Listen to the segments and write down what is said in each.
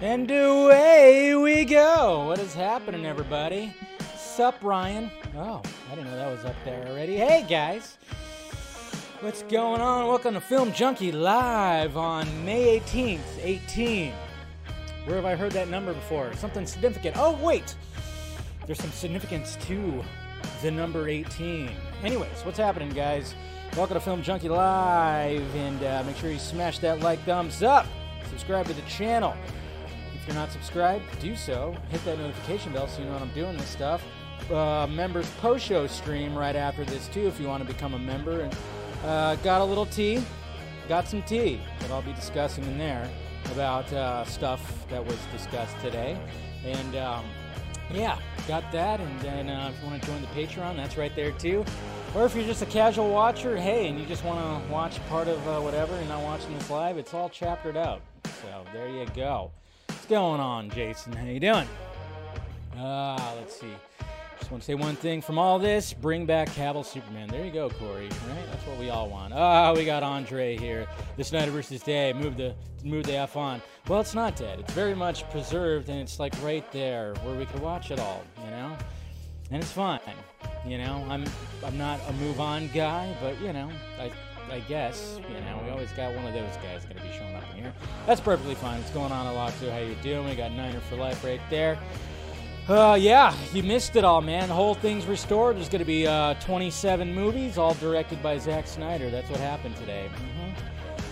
And away we go. What is happening, everybody? Sup, Ryan? Oh, I didn't know that was up there already. Hey, guys. What's going on? Welcome to Film Junkie Live on May 18th, 18. Where have I heard that number before? Something significant. Oh, wait. There's some significance to the number 18. Anyways, what's happening, guys? Welcome to Film Junkie Live, and make sure you smash that like, thumbs up, subscribe to the channel. If you're not subscribed, do so. Hit that notification bell so you know when I'm doing this stuff. Members post-show stream right after this, too, if you want to become a member. And got a little tea. Got some tea that I'll be discussing in there about stuff that was discussed today. And, yeah, got that. And then if you want to join the Patreon, that's right there, too. Or if you're just a casual watcher, hey, and you just want to watch part of whatever and not watching this live, it's all chaptered out. So there you go. What's going on, Jason? How you doing? Let's see. Just want to say one thing from all this. Bring back Cavill Superman. There you go, Corey. Right? That's what we all want. Oh, we got Andre here. The Snyderverse is dead. Move the F on. Well, it's not dead. It's very much preserved, and it's like right there where we could watch it all, you know? And it's fine. You know, I'm not a move on guy, but, you know, I guess, you know, we always got one of those guys going to be showing up in here. That's perfectly fine. What's going on, Alakzu? How you doing? We got Niner for Life right there. Yeah, you missed it all, man. The whole thing's restored. There's going to be 27 movies, all directed by Zack Snyder. That's what happened today.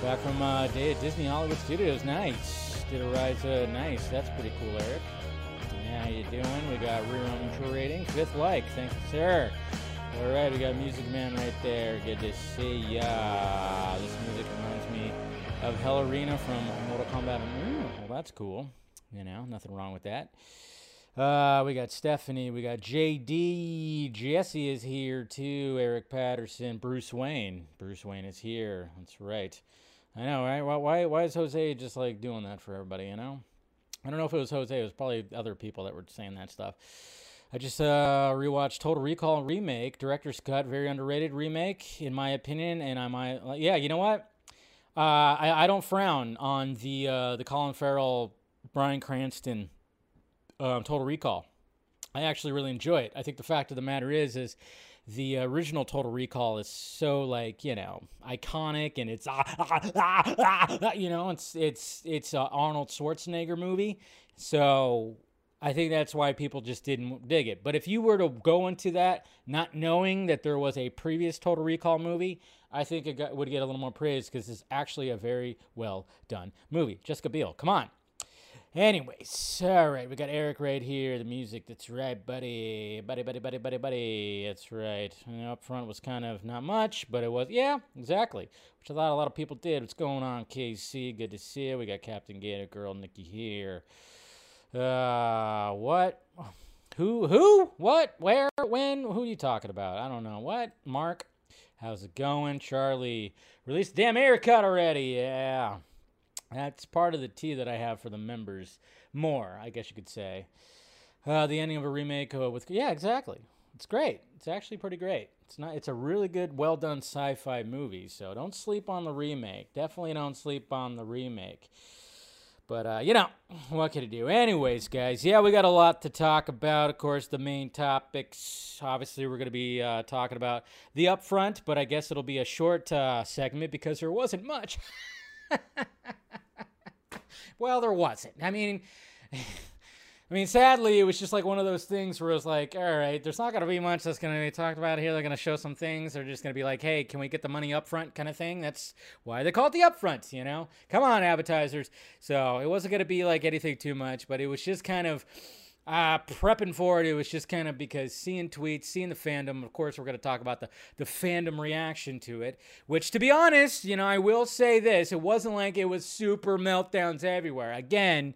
Back from day at Disney Hollywood Studios. Nice. Did a rise. Nice. That's pretty cool, Eric. Yeah, how you doing? We got Reroom True Rating. Fifth Like. Thank you, sir. All right, we got Music Man right there. Good to see ya. This music reminds me of Hellerina from Mortal Kombat. Well, that's cool. You know, nothing wrong with that. We got Stephanie. We got JD. Jesse is here, too. Eric Patterson. Bruce Wayne. Bruce Wayne is here. That's right. I know, right? Why is Jose just, like, doing that for everybody, you know? I don't know if it was Jose. It was probably other people that were saying that stuff. I just rewatched Total Recall remake, director's cut, very underrated remake in my opinion, and I might, yeah, you know what? I don't frown on the Colin Farrell, Bryan Cranston, Total Recall. I actually really enjoy it. I think the fact of the matter is the original Total Recall is so, like, you know, iconic, and it's you know, it's an Arnold Schwarzenegger movie, so. I think that's why people just didn't dig it. But if you were to go into that not knowing that there was a previous Total Recall movie, I think it would get a little more praise because it's actually a very well done movie. Jessica Biel, come on. Anyways, all right, we got Eric right here. The music, that's right, buddy. Buddy. That's right. And up front was kind of not much, but it was, yeah, exactly, which I thought a lot of people did. What's going on, KC? Good to see you. We got Captain Gator Girl Nikki here. What? Who? What? Where? When? Who are you talking about? I don't know. What? Mark? How's it going? Charlie? Release the damn haircut already. Yeah. That's part of the tea that I have for the members. More, I guess you could say. The ending of a remake with... Yeah, exactly. It's great. It's actually pretty great. It's not. It's a really good, well-done sci-fi movie, so don't sleep on the remake. Definitely don't sleep on the remake. But, you know, what can I do? Anyways, guys, yeah, we got a lot to talk about. Of course, the main topics, obviously, we're going to be talking about the upfront, but I guess it'll be a short segment because there wasn't much. Well, there wasn't. I mean, sadly, it was just like one of those things where it was like, all right, there's not going to be much that's going to be talked about here. They're going to show some things. They're just going to be like, hey, can we get the money up front kind of thing? That's why they call it the upfront, you know? Come on, advertisers. So it wasn't going to be like anything too much, but it was just kind of prepping for it. It was just kind of because seeing tweets, seeing the fandom. Of course, we're going to talk about the fandom reaction to it, which, to be honest, you know, I will say this. It wasn't like it was super meltdowns everywhere. Again,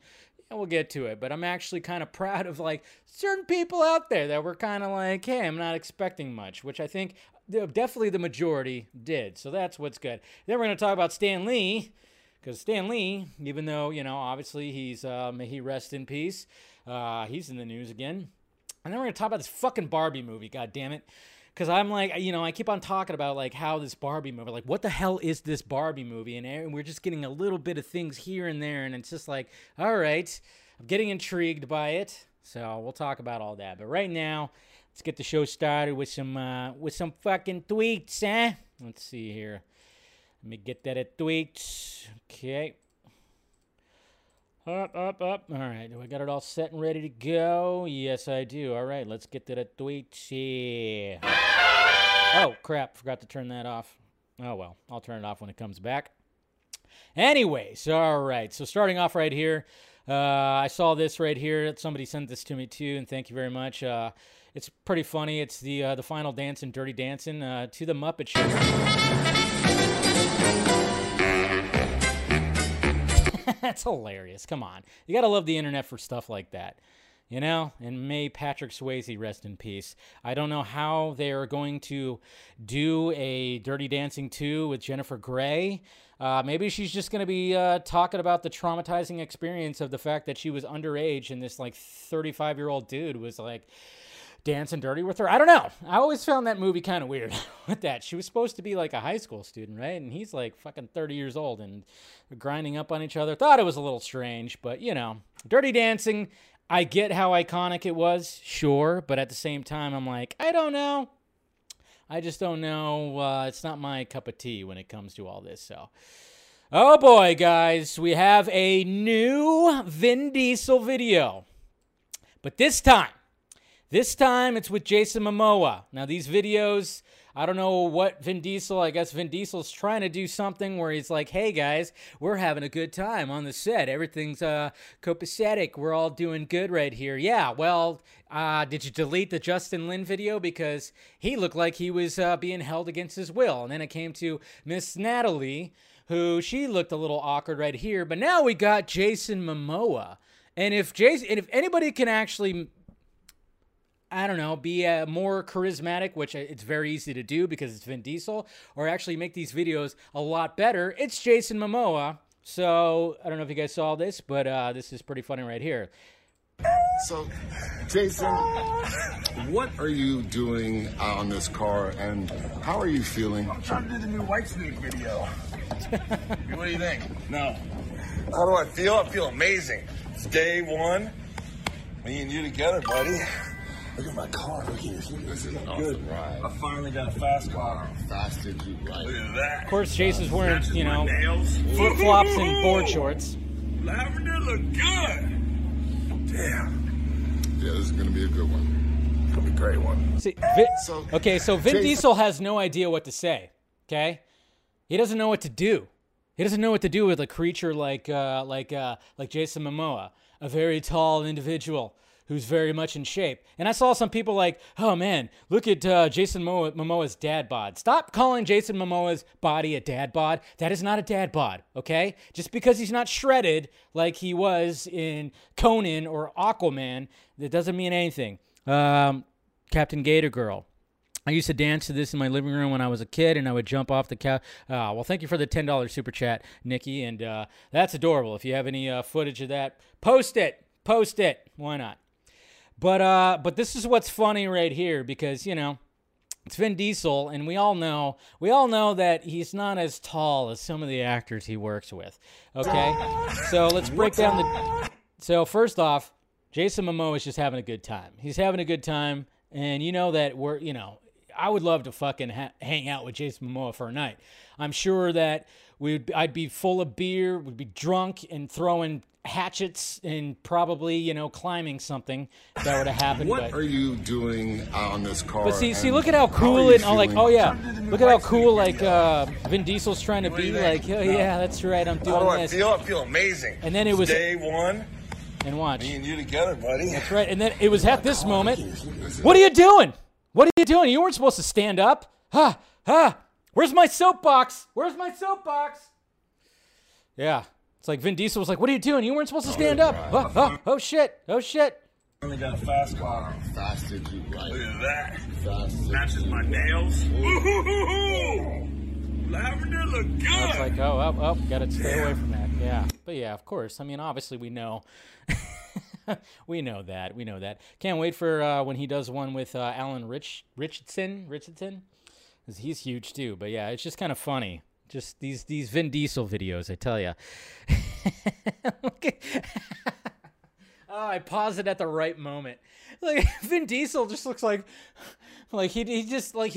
we'll get to it, but I'm actually kind of proud of, like, certain people out there that were kind of like, hey, I'm not expecting much, which I think definitely the majority did. So that's what's good. Then we're going to talk about Stan Lee, because Stan Lee, even though, you know, obviously he's, may he rest in peace, he's in the news again. And then we're going to talk about this fucking Barbie movie, god damn it. Because I'm like, you know, I keep on talking about like how this Barbie movie, like what the hell is this Barbie movie? And we're just getting a little bit of things here and there. And it's just like, all right, I'm getting intrigued by it. So we'll talk about all that. But right now, let's get the show started with some fucking tweets, eh? Let's see here. Let me get that at tweets. Okay. Up. All right. Do I got it all set and ready to go? Yes, I do. All right. Let's get to the tweets here. Oh, crap. Forgot to turn that off. Oh, well. I'll turn it off when it comes back. Anyways, all right. So starting off right here, I saw this right here. Somebody sent this to me, too, and thank you very much. It's pretty funny. It's the final dance in Dirty Dancing to the Muppet Show. That's hilarious. Come on. You got to love the internet for stuff like that, you know? And may Patrick Swayze rest in peace. I don't know how they are going to do a Dirty Dancing 2 with Jennifer Grey. Maybe she's just going to be talking about the traumatizing experience of the fact that she was underage and this, like, 35-year-old dude was, like, dancing dirty with her. I don't know. I always found that movie kind of weird with that. She was supposed to be like a high school student, right? And he's like fucking 30 years old and they're grinding up on each other. Thought it was a little strange, but you know, Dirty Dancing, I get how iconic it was, sure. But at the same time, I'm like, I don't know. I just don't know. It's not my cup of tea when it comes to all this, so. Oh boy, guys, we have a new Vin Diesel video. But this time, it's with Jason Momoa. Now, these videos, I don't know what Vin Diesel, I guess Vin Diesel's trying to do something where he's like, hey, guys, we're having a good time on the set. Everything's copacetic. We're all doing good right here. Yeah, well, did you delete the Justin Lin video? Because he looked like he was being held against his will. And then it came to Miss Natalie, who she looked a little awkward right here. But now we got Jason Momoa. And if anybody can actually, I don't know, be more charismatic, which it's very easy to do because it's Vin Diesel, or actually make these videos a lot better, it's Jason Momoa. So I don't know if you guys saw this, but this is pretty funny right here. So, Jason, what are you doing out on this car, and how are you feeling? I'm trying to do the new Whitesnake video. What do you think? No. How do I feel? I feel amazing. It's day one. Me and you together, buddy. Look at my car. Look at this. This is an awesome ride. I finally got a fast car. Faster than you like. Look at that. Of course, Chase is wearing, you know, flip-flops and board shorts. Lavender look good. Damn. Yeah, this is going to be a good one. It's going to be a great one. See, so Vin Diesel has no idea what to say, okay? He doesn't know what to do. He doesn't know what to do with a creature like Jason Momoa, a very tall individual who's very much in shape. And I saw some people like, oh man, look at Jason Momoa's dad bod. Stop calling Jason Momoa's body a dad bod. That is not a dad bod, okay? Just because he's not shredded like he was in Conan or Aquaman, that doesn't mean anything. Captain Gator Girl. I used to dance to this in my living room when I was a kid, and I would jump off the couch. Well, thank you for the $10 super chat, Nikki, and that's adorable. If you have any footage of that, post it. Why not? But this is what's funny right here because, you know, it's Vin Diesel and we all know that he's not as tall as some of the actors he works with. Okay. So let's break down so first off, Jason Momoa is just having a good time. He's having a good time. And you know that I would love to fucking hang out with Jason Momoa for a night. I'm sure that I'd be full of beer, would be drunk and throwing hatchets and probably, you know, climbing something that would have happened. What are you doing on this car? But see, look at how cool and all like, oh yeah, look at how cool like Vin Diesel's trying to be like, oh yeah, that's right, I'm doing this. I feel amazing. And then it was day one. And watch. Me and you together, buddy. That's right. And then it was at this moment. What are you doing? What are you doing? You weren't supposed to stand up. Ha. Where's my soapbox? Yeah. It's like Vin Diesel was like, what are you doing? You weren't supposed to stand up. Oh, shit. I only got a fast car. Faster than you like. Look at that. Faster. Matches my nails. Woo-hoo-hoo-hoo. Lavender look good. It's like, oh, got to stay away from that. Yeah. But yeah, of course. I mean, obviously we know. We know that. We know that. Can't wait for when he does one with Alan Richardson, because he's huge too. But yeah, it's just kind of funny. Just these Vin Diesel videos, I tell ya. Okay. Oh, I paused it at the right moment. Like Vin Diesel just looks like he just like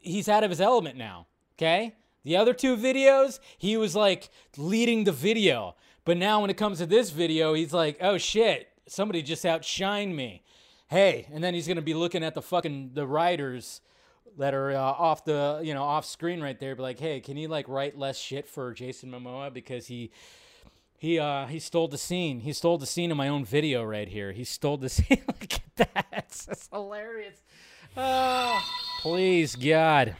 he's out of his element now. Okay. The other two videos, he was like leading the video, but now when it comes to this video, he's like, oh shit, somebody just outshined me. Hey, and then he's gonna be looking at the fucking the writers that are off the off screen right there, be like, hey, can you like write less shit for Jason Momoa because he stole the scene. He stole the scene in my own video right here. He stole the scene. Look at that. That's hilarious. Oh, please, God.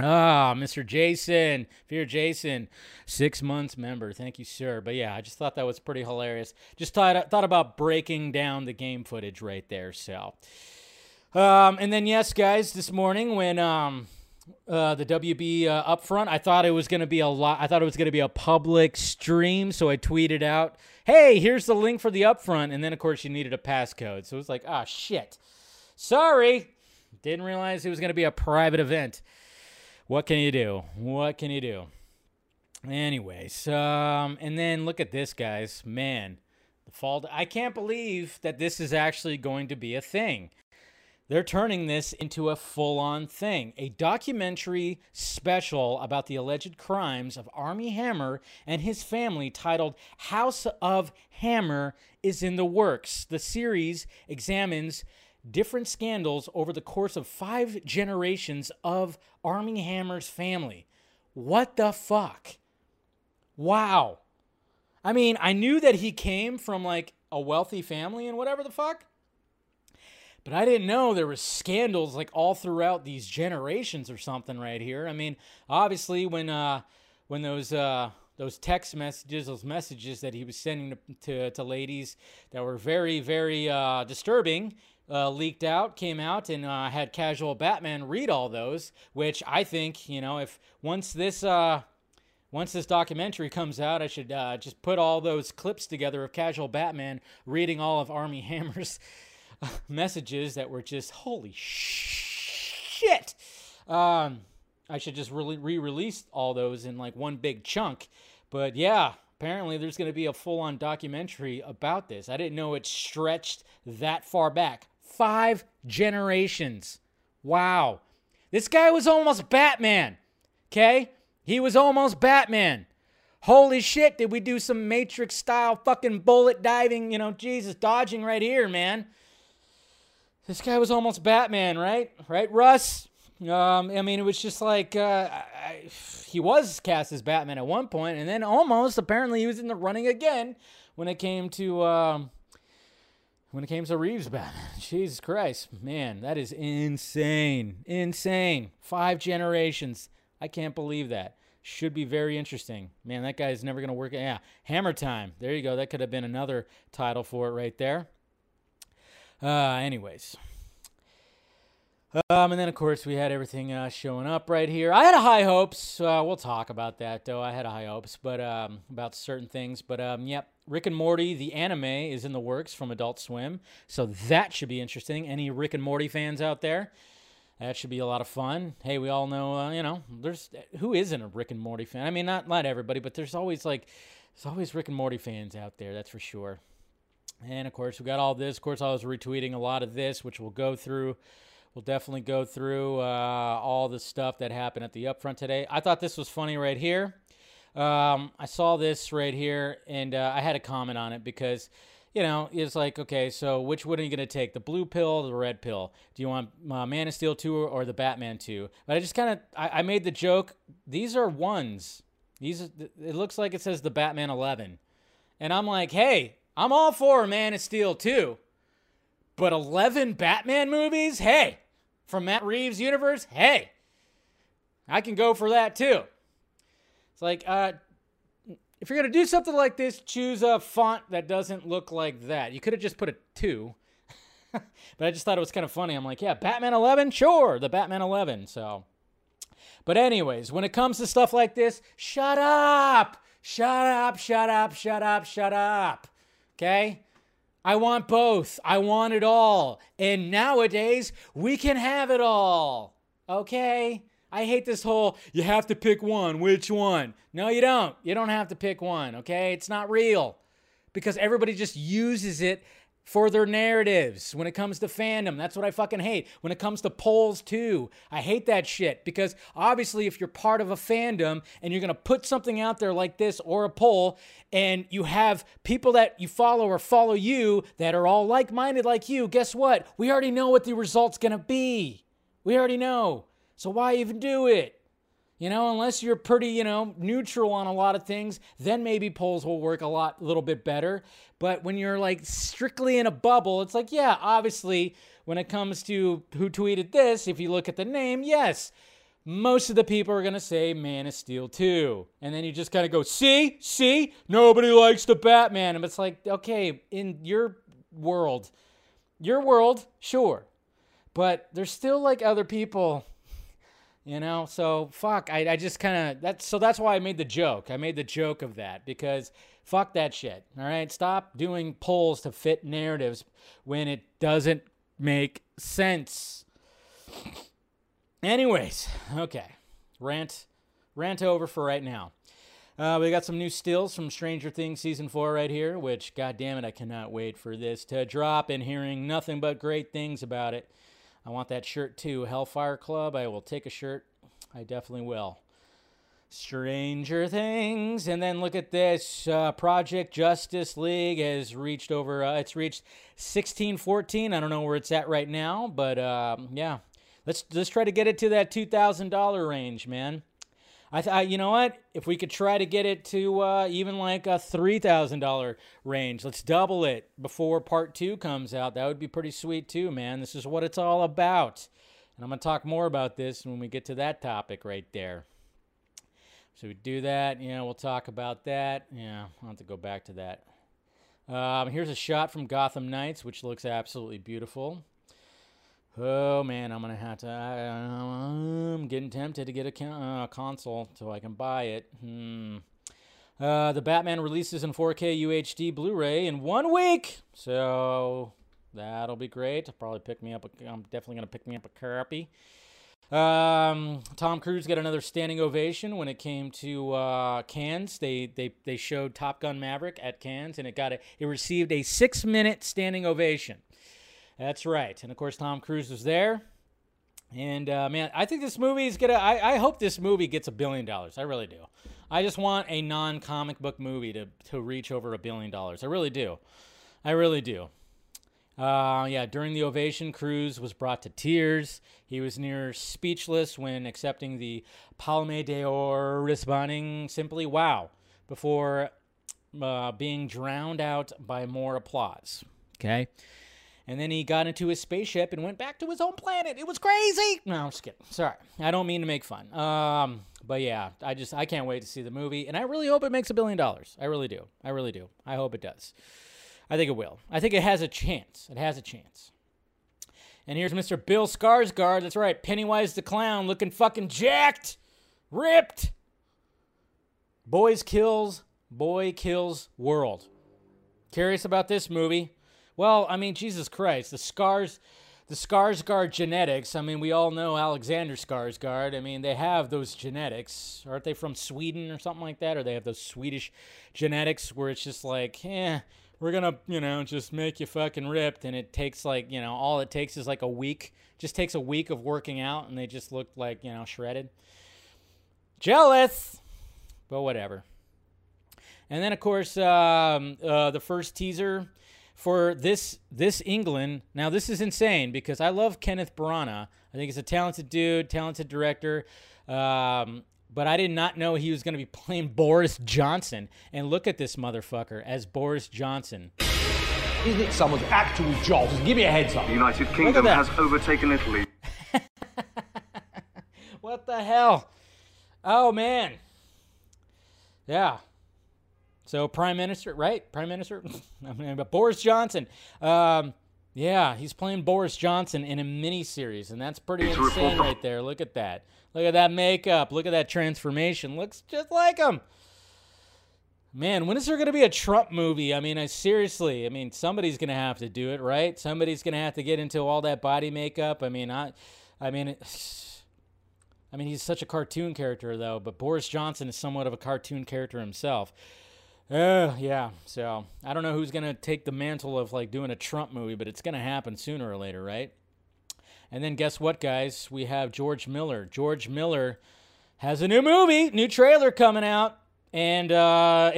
Ah, Mr. Jason. If you're Jason, 6 months member. Thank you, sir. But yeah, I just thought that was pretty hilarious. Just thought about breaking down the game footage right there. So, and then, yes, guys, this morning when... the WB up front, I thought it was going to be a public stream, so I tweeted out, hey, here's the link for the up front, and then of course you needed a passcode, so it was like, ah, shit, sorry, didn't realize it was going to be a private event. What can you do? Anyways, and then look at this, guys, man, the fall, I can't believe that this is actually going to be a thing. They're turning this into a full-on thing, a documentary special about the alleged crimes of Armie Hammer and his family titled House of Hammer is in the works. The series examines different scandals over the course of 5 generations of Armie Hammer's family. What the fuck? Wow. I mean, I knew that he came from like a wealthy family and whatever the fuck. But I didn't know there were scandals like all throughout these generations or something right here. I mean, obviously when those text messages, those messages that he was sending to ladies that were very, very disturbing leaked out, came out, and had casual Batman read all those, which I think, if once this documentary comes out, I should just put all those clips together of casual Batman reading all of Armie Hammer's messages that were just holy shit. I should just really re-release all those in like one big chunk. But yeah, apparently there's going to be a full-on documentary about this. I didn't know it stretched that far back. 5 generations. Wow. This guy was almost Batman. Okay? He was almost Batman. Holy shit, did we do some Matrix-style fucking bullet diving, Jesus, dodging right here, man. This guy was almost Batman, right? Right, Russ? I mean, it was just like, he was cast as Batman at one point, and then almost, apparently, he was in the running again when it came to Reeves Batman. Jesus Christ, man, that is insane. Insane. 5 generations. I can't believe that. Should be very interesting. Man, that guy is never going to work. Yeah, Hammer Time. There you go. That could have been another title for it right there. Anyways. And then, of course, we had everything showing up right here. I had high hopes. We'll talk about that, though. I had high hopes but about certain things. But, yep, Rick and Morty, the anime, is in the works from Adult Swim. So that should be interesting. Any Rick and Morty fans out there? That should be a lot of fun. Hey, we all know, there's who isn't a Rick and Morty fan? I mean, not everybody, but there's always Rick and Morty fans out there. That's for sure. And, of course, we got all this. Of course, I was retweeting a lot of this, which we'll go through. We'll definitely go through all the stuff that happened at the upfront today. I thought this was funny right here. I saw this right here, and I had a comment on it because, it's like, okay, so which one are you going to take, the blue pill or the red pill? Do you want Man of Steel 2 or the Batman 2? But I just kind of – I made the joke, these are ones. It looks like it says the Batman 11. And I'm like, hey – I'm all for Man of Steel 2, but 11 Batman movies? Hey, from Matt Reeves' universe? Hey, I can go for that too. It's like, if you're going to do something like this, choose a font that doesn't look like that. You could have just put a 2, but I just thought it was kind of funny. I'm like, yeah, Batman 11? Sure, the Batman 11. So, but anyways, when it comes to stuff like this, shut up! Shut up, shut up, shut up, shut up. Okay, I want both. I want it all. And nowadays, we can have it all. Okay? I hate this whole, you have to pick one. Which one? No, you don't. You don't have to pick one. Okay? It's not real. Because everybody just uses it for their narratives. When it comes to fandom, that's what I fucking hate. When it comes to polls too, I hate that shit, because obviously if you're part of a fandom and you're going to put something out there like this or a poll, and you have people that you follow or follow you that are all like-minded like you, guess what? We already know what the result's going to be. We already know. So why even do it? You know, unless you're pretty, you know, neutral on a lot of things, then maybe polls will work a little bit better. But when you're like strictly in a bubble, it's like, yeah, obviously when it comes to who tweeted this, if you look at the name, yes, most of the people are going to say Man of Steel 2. And then you just kind of go, see, nobody likes the Batman. And it's like, okay, in your world, sure. But there's still like other people. You know, so fuck, I just kind of, that's why I made the joke. I made the joke of that, because fuck that shit, all right? Stop doing polls to fit narratives when it doesn't make sense. Anyways, okay, rant over for right now. We got some new stills from Stranger Things Season 4 right here, which, goddammit, I cannot wait for this to drop, and hearing nothing but great things about it. I want that shirt too. Hellfire Club, I will take a shirt. I definitely will. Stranger Things. And then look at this. Project Justice League has reached over, it's reached 1614. I don't know where it's at right now, but yeah. Let's try to get it to that $2,000 range, man. You know what? If we could try to get it to even like a $3,000 range, let's double it before part 2 comes out. That would be pretty sweet too, man. This is what it's all about. And I'm going to talk more about this when we get to that topic right there. So we do that. Yeah, we'll talk about that. Yeah, I'll have to go back to that. Here's a shot from Gotham Knights, which looks absolutely beautiful. Oh, man, I'm going to have to... I'm getting tempted to get a console so I can buy it. The Batman releases in 4K UHD Blu-ray in 1 week. So that'll be great. I'll probably pick me up... I'm definitely going to pick me up a copy. Tom Cruise got another standing ovation when it came to Cannes. They showed Top Gun Maverick at Cannes, and it received a 6-minute standing ovation. That's right. And, of course, Tom Cruise was there. And, man, I think this movie is going to... I hope this movie gets $1 billion. I really do. I just want a non-comic book movie to reach over $1 billion. I really do. I really do. Yeah, during the ovation, Cruise was brought to tears. He was near speechless when accepting the Palme d'Or, responding simply, wow, before being drowned out by more applause. Okay. And then he got into his spaceship and went back to his own planet. It was crazy. No, I'm just kidding. Sorry. I don't mean to make fun. But yeah, I can't wait to see the movie. And I really hope it makes $1 billion. I really do. I really do. I hope it does. I think it will. I think it has a chance. It has a chance. And here's Mr. Bill Skarsgård. That's right. Pennywise the Clown, looking fucking jacked. Ripped. Boy kills world. Curious about this movie. Well, I mean, Jesus Christ, the Skarsgård genetics. I mean, we all know Alexander Skarsgård. I mean, they have those genetics. Aren't they from Sweden or something like that? Or they have those Swedish genetics where it's just like, we're going to, you know, just make you fucking ripped. And it takes like, you know, all it takes is like a week. Just takes a week of working out and they just look like, you know, shredded. Jealous, but whatever. And then, of course, the first teaser for this England. Now, this is insane because I love Kenneth Branagh. I think he's a talented dude, talented director. But I did not know he was going to be playing Boris Johnson. And look at this motherfucker as Boris Johnson. Isn't it someone's actual job? Just give me a heads up. The United Kingdom has overtaken Italy. What the hell? Oh, man. Yeah. So Prime Minister, right? Prime Minister? I mean, but Boris Johnson. Yeah, he's playing Boris Johnson in a miniseries, and that's pretty insane right there. Look at that. Look at that makeup. Look at that transformation. Looks just like him. Man, when is there going to be a Trump movie? I mean, seriously, somebody's going to have to do it, right? Somebody's going to have to get into all that body makeup. I mean, he's such a cartoon character, though, but Boris Johnson is somewhat of a cartoon character himself. Yeah, so I don't know who's going to take the mantle of, like, doing a Trump movie, but it's going to happen sooner or later, right? And then guess what, guys? We have George Miller. George Miller has a new movie, new trailer coming out. And it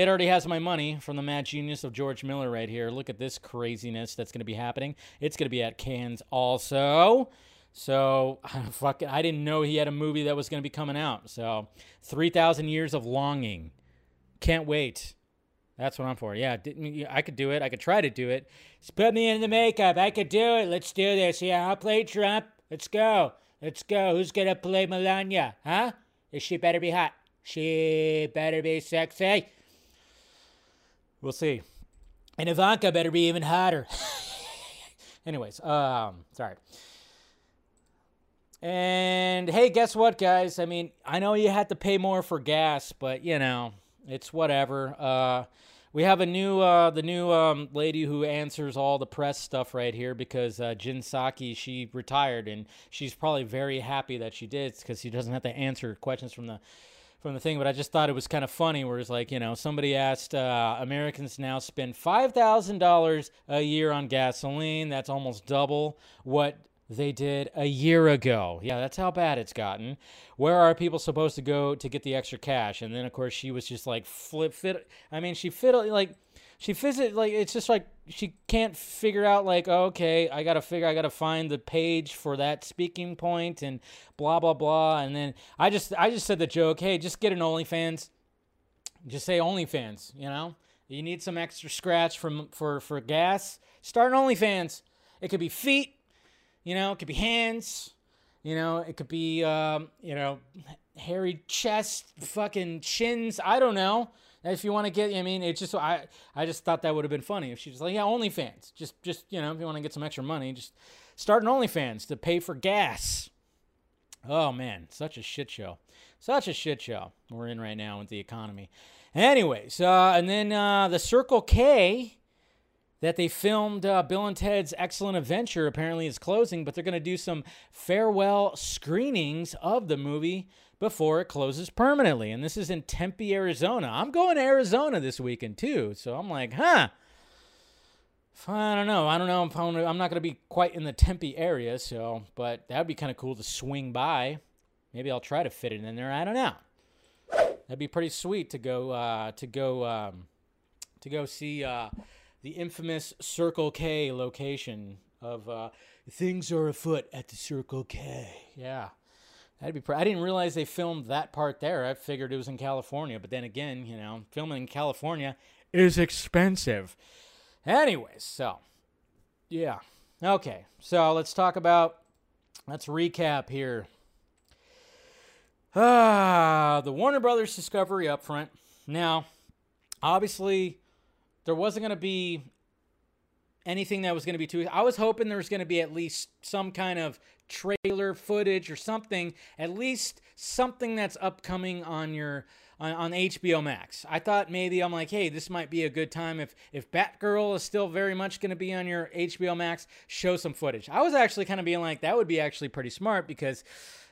already has my money from the mad genius of George Miller right here. Look at this craziness that's going to be happening. It's going to be at Cannes also. So, I didn't know he had a movie that was going to be coming out. So, 3,000 Years of Longing. Can't wait. That's what I'm for. Yeah, I could do it. I could try to do it. Just put me in the makeup. I could do it. Let's do this. Yeah, I'll play Trump. Let's go. Let's go. Who's going to play Melania? Huh? She better be hot. She better be sexy. We'll see. And Ivanka better be even hotter. Anyways, sorry. And hey, guess what, guys? I mean, I know you had to pay more for gas, but you know, it's whatever. We have a new, the new lady who answers all the press stuff right here because Jen Psaki, she retired, and she's probably very happy that she did because she doesn't have to answer questions from the thing, but I just thought it was kind of funny where it's like, you know, somebody asked, Americans now spend $5,000 a year on gasoline. That's almost double what they did a year ago. Yeah, that's how bad it's gotten. Where are people supposed to go to get the extra cash? And then, of course, she was just like she can't figure out, like, okay, I got to find the page for that speaking point and blah, blah, blah. And then I just said the joke, hey, just get an OnlyFans. Just say OnlyFans, you know? You need some extra scratch for gas. Start an OnlyFans. It could be feet, you know, it could be hands, you know, it could be, you know, hairy chest, fucking shins. I don't know. If you want to get, I mean, it's just, I just thought that would have been funny if she was like, yeah, OnlyFans. Just, you know, if you want to get some extra money, just start an OnlyFans to pay for gas. Oh, man, such a shit show. Such a shit show we're in right now with the economy. Anyways, and then the Circle K that they filmed Bill and Ted's Excellent Adventure apparently is closing, but they're going to do some farewell screenings of the movie before it closes permanently. And this is in Tempe, Arizona. I'm going to Arizona this weekend too. So I'm like, huh, I don't know. I'm not going to be quite in the Tempe area. So, but that'd be kind of cool to swing by. Maybe I'll try to fit it in there. I don't know. That'd be pretty sweet to go see, the infamous Circle K location of things are afoot at the Circle K. Yeah. That'd be I didn't realize they filmed that part there. I figured it was in California. But then again, you know, filming in California is expensive. Anyways, so, yeah. Okay, so let's recap here. The Warner Bros. Discovery upfront. Now, obviously, there wasn't going to be anything that was going to be too... I was hoping there was going to be at least some kind of trailer footage or something. At least something that's upcoming on HBO Max. I thought maybe, I'm like, hey, this might be a good time if Batgirl is still very much going to be on your HBO Max, show some footage. I was actually kind of being like, that would be actually pretty smart because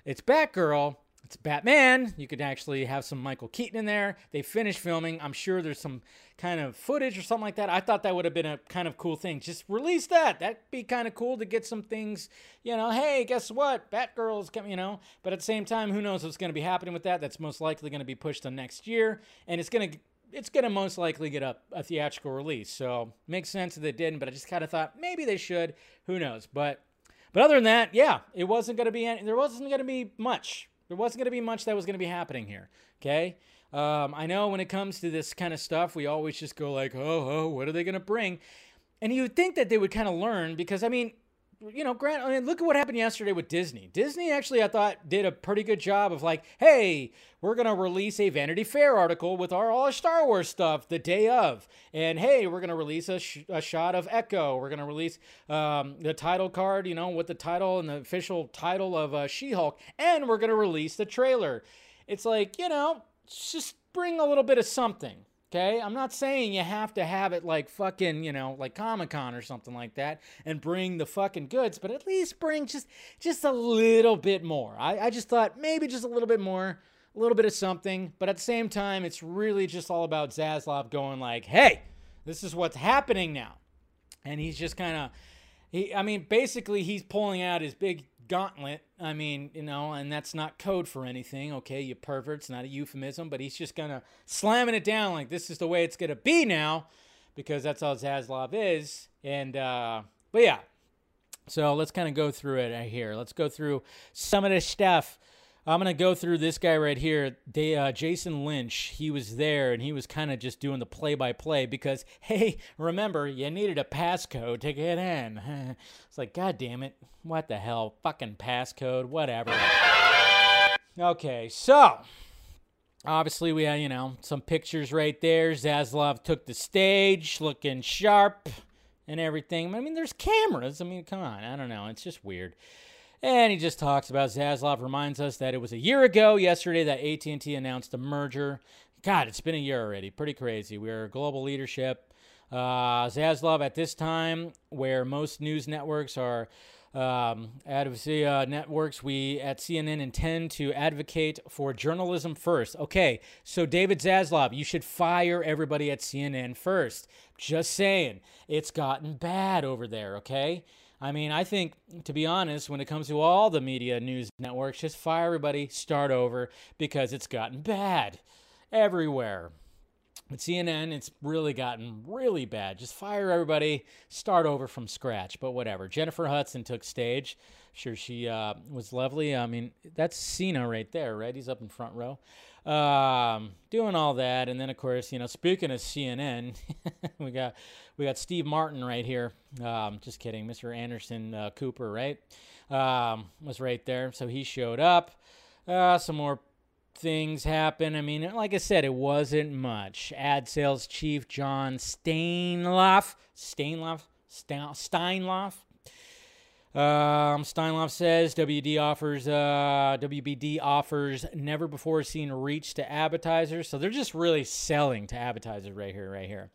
it's Batgirl... It's Batman. You could actually have some Michael Keaton in there. They finished filming. I'm sure there's some kind of footage or something like that. I thought that would have been a kind of cool thing. Just release that. That'd be kind of cool to get some things, you know, hey, guess what? Batgirl's coming, you know. But at the same time, who knows what's going to be happening with that. That's most likely going to be pushed to next year. And it's going to most likely get a theatrical release. So makes sense that they didn't, but I just kind of thought maybe they should. Who knows? But other than that, yeah, it wasn't going to be any, there wasn't going to be much. There wasn't going to be much that was going to be happening here, okay? I know when it comes to this kind of stuff, we always just go like, oh, what are they going to bring? And you would think that they would kind of learn because, I mean, you know, Grant, I mean, look at what happened yesterday with Disney. Disney actually, I thought, did a pretty good job of like, hey, we're going to release a Vanity Fair article with all our Star Wars stuff the day of. And, hey, we're going to release a shot of Echo. We're going to release the title card, you know, with the title and the official title of She-Hulk. And we're going to release the trailer. It's like, you know, just bring a little bit of something. Okay? I'm not saying you have to have it like fucking, you know, like Comic-Con or something like that and bring the fucking goods, but at least bring just a little bit more. I just thought maybe just a little bit more, a little bit of something, but at the same time, it's really just all about Zaslav going like, hey, this is what's happening now. And he's just kind of, I mean, basically he's pulling out his big gauntlet. I mean, you know, and that's not code for anything, okay, you perverts, not a euphemism, but he's just gonna slamming it down like this is the way it's gonna be now, because that's how Zaslav is. And but yeah, so let's kind of go through it here. Let's go through some of this stuff. I'm gonna go through this guy right here, Jason Lynch. He was there, and he was kind of just doing the play-by-play because, hey, remember, you needed a passcode to get in. It's like, God damn it, what the hell, fucking passcode, whatever. Okay, so obviously we had, you know, some pictures right there. Zaslav took the stage, looking sharp, and everything. I mean, there's cameras. I mean, come on, I don't know, it's just weird. And he just talks about Zaslav, reminds us that it was a year ago yesterday that AT&T announced a merger. God, it's been a year already. Pretty crazy. We're global leadership. Zaslav, at this time, where most news networks are advocacy networks, we at CNN intend to advocate for journalism first. Okay, so David Zaslav, you should fire everybody at CNN first. Just saying. It's gotten bad over there, okay? I mean, I think, to be honest, when it comes to all the media news networks, just fire everybody, start over, because it's gotten bad everywhere. With CNN, it's really gotten really bad. Just fire everybody, start over from scratch, but whatever. Jennifer Hudson took stage. Sure, she was lovely. I mean, that's Cena right there, right? He's up in front row. Doing all that, and then, of course, you know, speaking of CNN, we got Steve Martin right here. Just kidding. Mr. Anderson Cooper, right, was right there. So he showed up. Some more things happen. I mean, like I said, it wasn't much. Ad sales chief John Steinloff. Steinloff says WBD offers never before seen reach to advertisers. So they're just really selling to advertisers right here.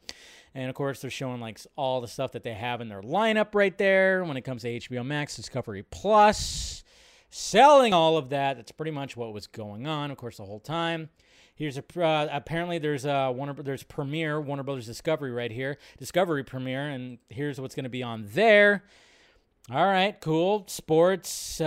And of course they're showing like all the stuff that they have in their lineup right there. When it comes to HBO Max, Discovery Plus, selling all of that. That's pretty much what was going on, of course, the whole time. Here's a apparently there's a Warner Bros. Discovery right here, Discovery Premiere, and here's what's going to be on there. All right, cool. Sports, you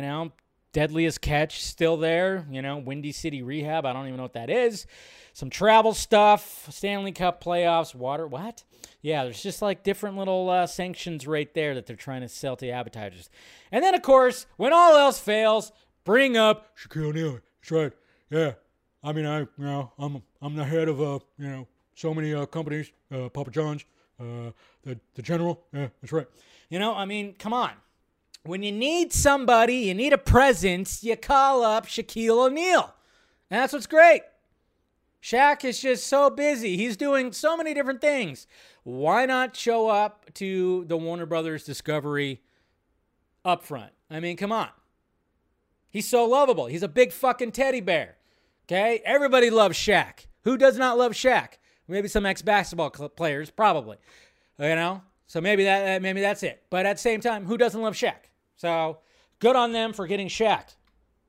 know, Deadliest Catch still there. You know, Windy City Rehab. I don't even know what that is. Some travel stuff, Stanley Cup playoffs, water. What? Yeah, there's just like different little sanctions right there that they're trying to sell to advertisers. And then, of course, when all else fails, bring up Shaquille O'Neal. That's right. Yeah. I mean, I'm the head of you know, so many companies. Papa John's. The general. Yeah, that's right. You know, I mean, come on. When you need somebody, you need a presence, you call up Shaquille O'Neal. And that's what's great. Shaq is just so busy. He's doing so many different things. Why not show up to the Warner Brothers Discovery up front? I mean, come on. He's so lovable. He's a big fucking teddy bear. Okay? Everybody loves Shaq. Who does not love Shaq? Maybe some ex-basketball players, probably. You know? So maybe that's it. But at the same time, who doesn't love Shaq? So good on them for getting Shaq.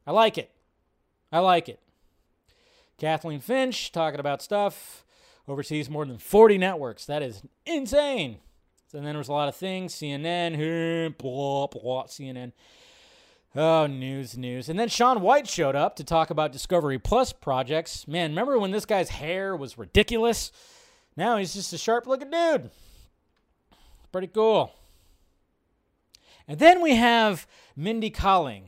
I like it. Kathleen Finch talking about stuff. Oversees more than 40 networks. That is insane. So then there was a lot of things. CNN, blah, blah, CNN. Oh, news. And then Shaun White showed up to talk about Discovery Plus projects. Man, remember when this guy's hair was ridiculous? Now he's just a sharp-looking dude. Pretty cool. And then we have Mindy Kaling.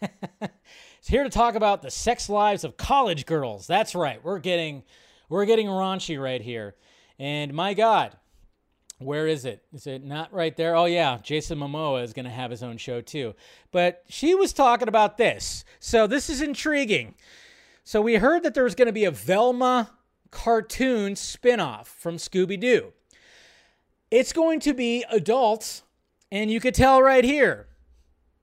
She's here to talk about the sex lives of college girls. That's right. We're getting raunchy right here. And my God, where is it? Is it not right there? Oh, yeah. Jason Momoa is going to have his own show, too. But she was talking about this. So this is intriguing. So we heard that there was going to be a Velma cartoon spinoff from Scooby-Doo. It's going to be adults, and you could tell right here.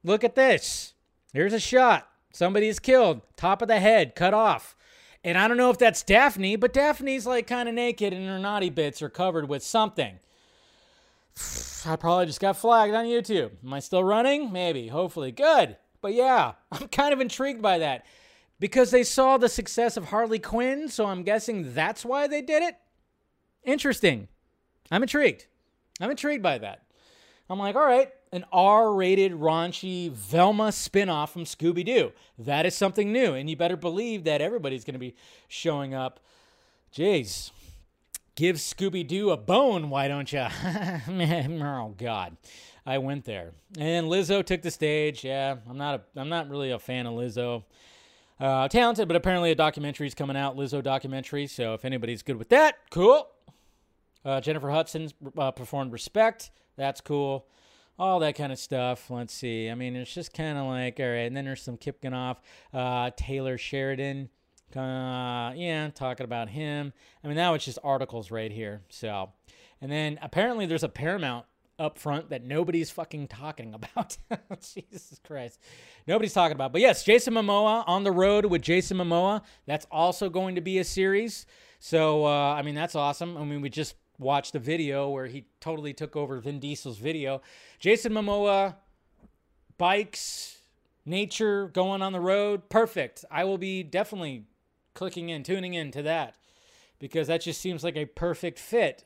Look at this. Here's a shot. Somebody is killed. Top of the head, cut off. And I don't know if that's Daphne, but Daphne's like kind of naked and her naughty bits are covered with something. I probably just got flagged on YouTube. Am I still running? Maybe. Hopefully. Good. But yeah, I'm kind of intrigued by that. Because they saw the success of Harley Quinn, so I'm guessing that's why they did it? Interesting. I'm intrigued. I'm intrigued by that. I'm like, all right, an R-rated, raunchy Velma spinoff from Scooby-Doo. That is something new, and you better believe that everybody's going to be showing up. Jeez. Give Scooby-Doo a bone, why don't you? Oh, God. I went there. And Lizzo took the stage. Yeah, I'm not really a fan of Lizzo. Talented, but apparently a documentary is coming out, Lizzo documentary, so if anybody's good with that, cool. Jennifer Hudson performed Respect, that's cool. All that kind of stuff, let's see. I mean, it's just kind of like, all right, and then there's some Kipkinoff, Taylor Sheridan, yeah, talking about him. I mean, now it's just articles right here, so. And then apparently there's a Paramount up front that nobody's fucking talking about. Jesus Christ. Nobody's talking about. But yes, Jason Momoa, On the Road with Jason Momoa. That's also going to be a series. So, I mean, that's awesome. I mean, we just watched a video where he totally took over Vin Diesel's video. Jason Momoa, bikes, nature, going on the road. Perfect. I will be definitely clicking in, tuning in to that because that just seems like a perfect fit.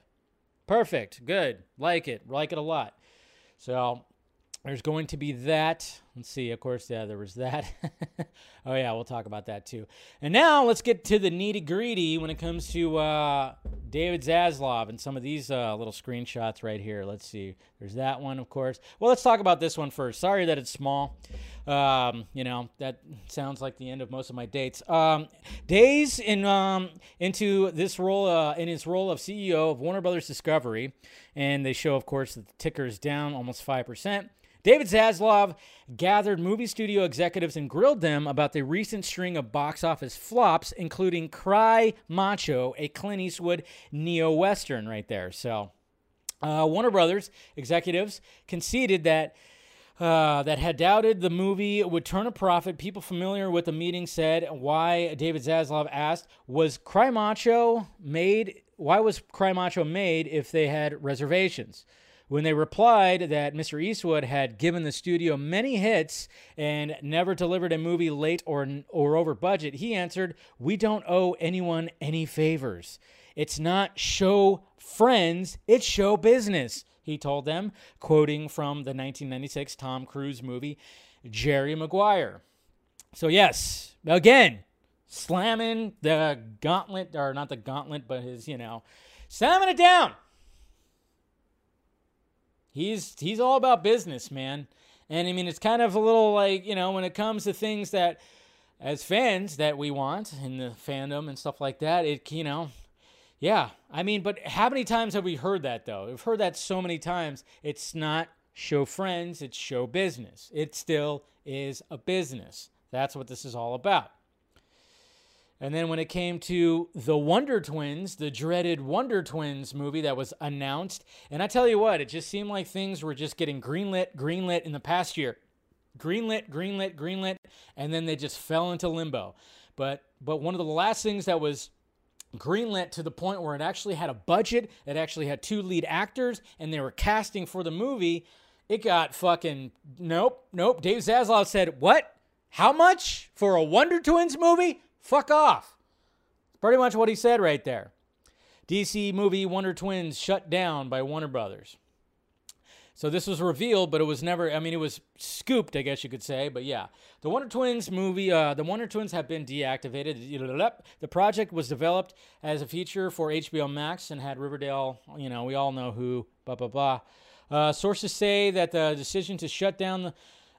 Perfect. Good. Like it. Like it a lot. So there's going to be that. Let's see. Of course, yeah, there was that. Oh, yeah, we'll talk about that, too. And now let's get to the nitty-gritty when it comes to David Zaslav and some of these little screenshots right here. Let's see. There's that one, of course. Well, let's talk about this one first. Sorry that it's small. You know, that sounds like the end of most of my dates. Days into this role, in his role of CEO of Warner Bros. Discovery, and they show, of course, that the ticker is down almost 5%. David Zaslav gathered movie studio executives and grilled them about the recent string of box office flops, including Cry Macho, a Clint Eastwood neo-Western right there. So Warner Brothers executives conceded that that had doubted the movie would turn a profit. People familiar with the meeting said why David Zaslav asked, why was Cry Macho made if they had reservations? When they replied that Mr. Eastwood had given the studio many hits and never delivered a movie late or over budget, he answered, "We don't owe anyone any favors. It's not show friends, it's show business," he told them, quoting from the 1996 Tom Cruise movie, Jerry Maguire. So yes, again, slamming the gauntlet, or not the gauntlet, but his, you know, slamming it down. He's all about business, man. And I mean, it's kind of a little like, you know, when it comes to things that as fans that we want in the fandom and stuff like that, it, you know, yeah. I mean, but how many times have we heard that though? We've heard that so many times. It's not show friends, it's show business. It still is a business. That's what this is all about. And then when it came to the Wonder Twins, the dreaded Wonder Twins movie that was announced, and I tell you what, it just seemed like things were just getting greenlit in the past year. Greenlit, and then they just fell into limbo. But one of the last things that was greenlit to the point where it actually had a budget, it actually had two lead actors, and they were casting for the movie, it got fucking, nope. Dave Zaslav said, what? How much for a Wonder Twins movie? Fuck off. Pretty much what he said right there. DC movie Wonder Twins shut down by Warner Brothers. So this was revealed, but it was never, I mean, it was scooped, I guess you could say, but yeah. The Wonder Twins movie, the Wonder Twins have been deactivated. The project was developed as a feature for HBO Max and had Riverdale, you know, we all know who, blah, blah, blah. Sources say that the decision to shut down the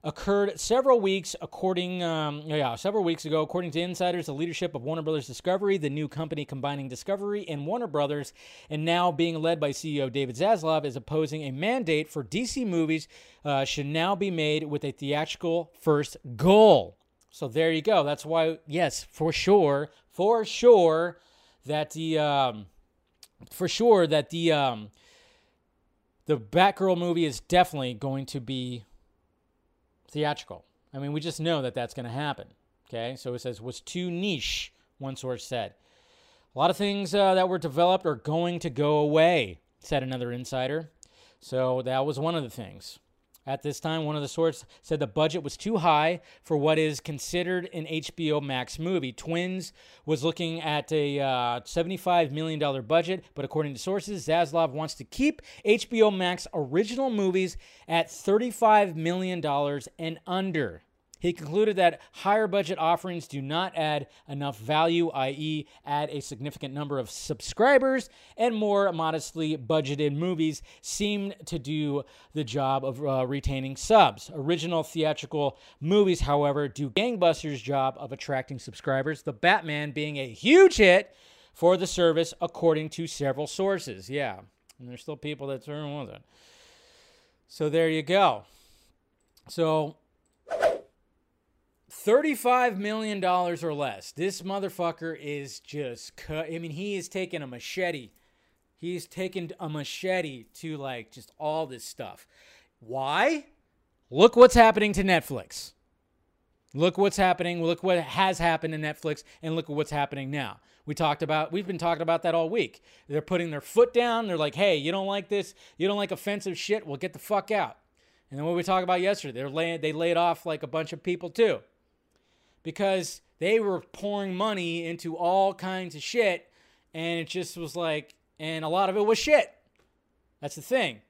occurred several weeks ago. According to insiders, the leadership of Warner Bros. Discovery, the new company combining Discovery and Warner Bros. And now being led by CEO David Zaslav, is opposing a mandate for DC movies should now be made with a theatrical first goal. So there you go. That's why, yes, for sure that the Batgirl movie is definitely going to be theatrical. I mean, we just know that that's going to happen. Okay, so it says was too niche one source said. A lot of things that were developed are going to go away, said another insider. So that was one of the things. At this time, one of the sources said the budget was too high for what is considered an HBO Max movie. Twins was looking at a $75 million budget, but according to sources, Zaslav wants to keep HBO Max original movies at $35 million and under. He concluded that higher budget offerings do not add enough value, i.e. add a significant number of subscribers, and more modestly budgeted movies seem to do the job of retaining subs. Original theatrical movies, however, do gangbusters job of attracting subscribers, the Batman being a huge hit for the service, according to several sources. Yeah, and there's still people that turn on that. So there you go. So $35 million or less. This motherfucker is just cut. I mean, he is taking a machete. He's taking a machete to, like, just all this stuff. Why? Look what's happening to Netflix. Look what's happening. Look what has happened to Netflix, and look at what's happening now. We've been talking about that all week. They're putting their foot down. They're like, hey, you don't like this. You don't like offensive shit. Well, get the fuck out. And then what we talked about yesterday, they laid off like a bunch of people too, because they were pouring money into all kinds of shit, and it just was like, and a lot of it was shit. That's the thing.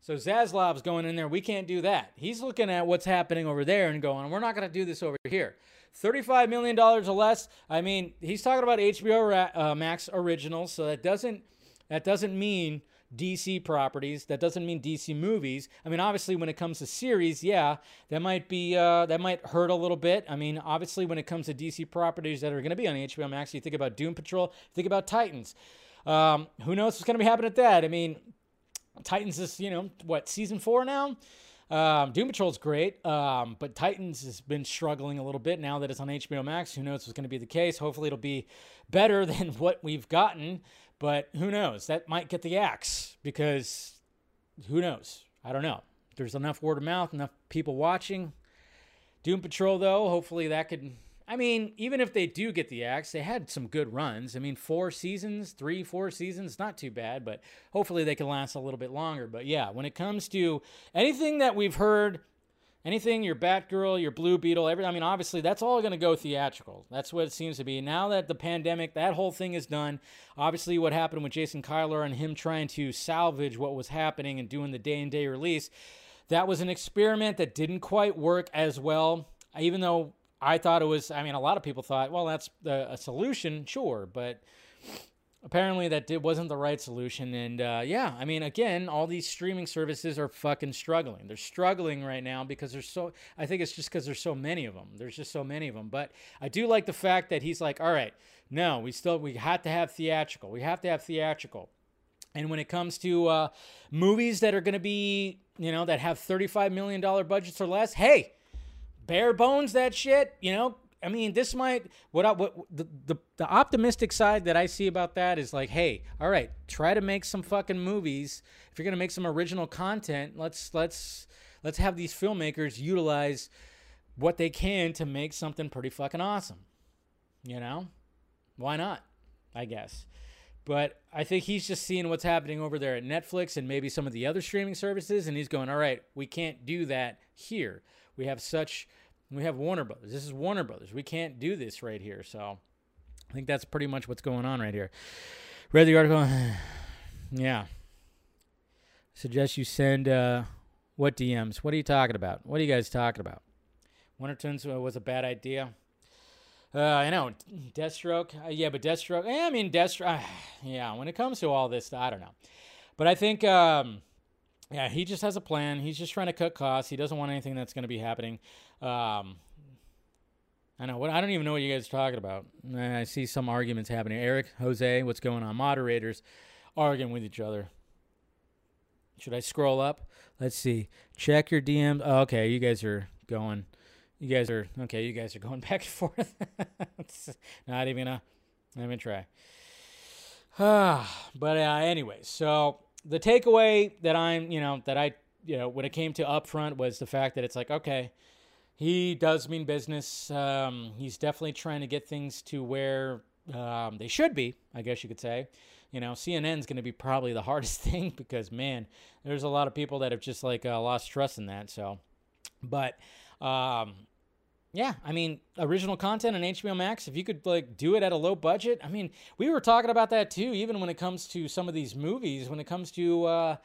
So Zaslav's going in there, we can't do that. He's looking at what's happening over there and going, we're not going to do this over here. $35 million or less. I mean, he's talking about HBO Max originals, so that doesn't mean DC properties. That doesn't mean DC movies. I mean, obviously, when it comes to series, yeah, that might hurt a little bit. I mean, obviously, when it comes to DC properties that are going to be on HBO Max, you think about Doom Patrol, think about Titans. Who knows what's going to be happening at that? I mean, Titans is, you know, what, season 4 now? Doom Patrol's great, but Titans has been struggling a little bit now that it's on HBO Max. Who knows what's going to be the case? Hopefully, it'll be better than what we've gotten. But who knows? That might get the axe, because who knows? I don't know. There's enough word of mouth, enough people watching. Doom Patrol, though, hopefully that could... I mean, even if they do get the axe, they had some good runs. I mean, 4 seasons, 3, 4 seasons, not too bad, but hopefully they can last a little bit longer. But yeah, when it comes to anything that we've heard, anything, your Batgirl, your Blue Beetle, everything, I mean, obviously, that's all going to go theatrical. That's what it seems to be. Now that the pandemic, that whole thing is done, obviously what happened with Jason Kyler and him trying to salvage what was happening and doing the day-and-day release, that was an experiment that didn't quite work as well, even though I thought it was, I mean, a lot of people thought, well, that's a solution, sure, but apparently that wasn't the right solution. And yeah, I mean, again, all these streaming services are fucking struggling. They're struggling right now because there's so, I think it's just because there's so many of them. There's just so many of them. But I do like the fact that he's like, all right, no, we have to have theatrical. We have to have theatrical. And when it comes to movies that are going to be, you know, that have $35 million budgets or less, hey, bare bones that shit, you know. I mean, this might, the optimistic side that I see about that is like, hey, all right, try to make some fucking movies. If you're going to make some original content, let's have these filmmakers utilize what they can to make something pretty fucking awesome. You know, why not? I guess. But I think he's just seeing what's happening over there at Netflix and maybe some of the other streaming services, and he's going, all right, we can't do that here. We have Warner Brothers. This is Warner Brothers. We can't do this right here. So I think that's pretty much what's going on right here. Read the article. Yeah. Suggest you send what DMs? What are you talking about? What are you guys talking about? Winterton's was a bad idea. I know. Deathstroke. Yeah, but Deathstroke. I mean, Deathstroke. Yeah, when it comes to all this, I don't know. But I think... yeah, he just has a plan. He's just trying to cut costs. He doesn't want anything that's going to be happening. I know. I don't even know what you guys are talking about. I see some arguments happening. Eric, Jose, what's going on? Moderators arguing with each other. Should I scroll up? Let's see. Check your DMs. Oh, okay, you guys are going. You guys are going back and forth. Not even try. But anyway, so... The takeaway that I, you know, when it came to upfront was the fact that it's like, okay, He does mean business. He's definitely trying to get things to where they should be, I guess you could say. You know, CNN's going to be probably the hardest thing because, man, there's a lot of people that have just, like, lost trust in that. So, but, yeah, I mean, original content on HBO Max, if you could, like, do it at a low budget. I mean, we were talking about that, too, even when it comes to some of these movies, when it comes to,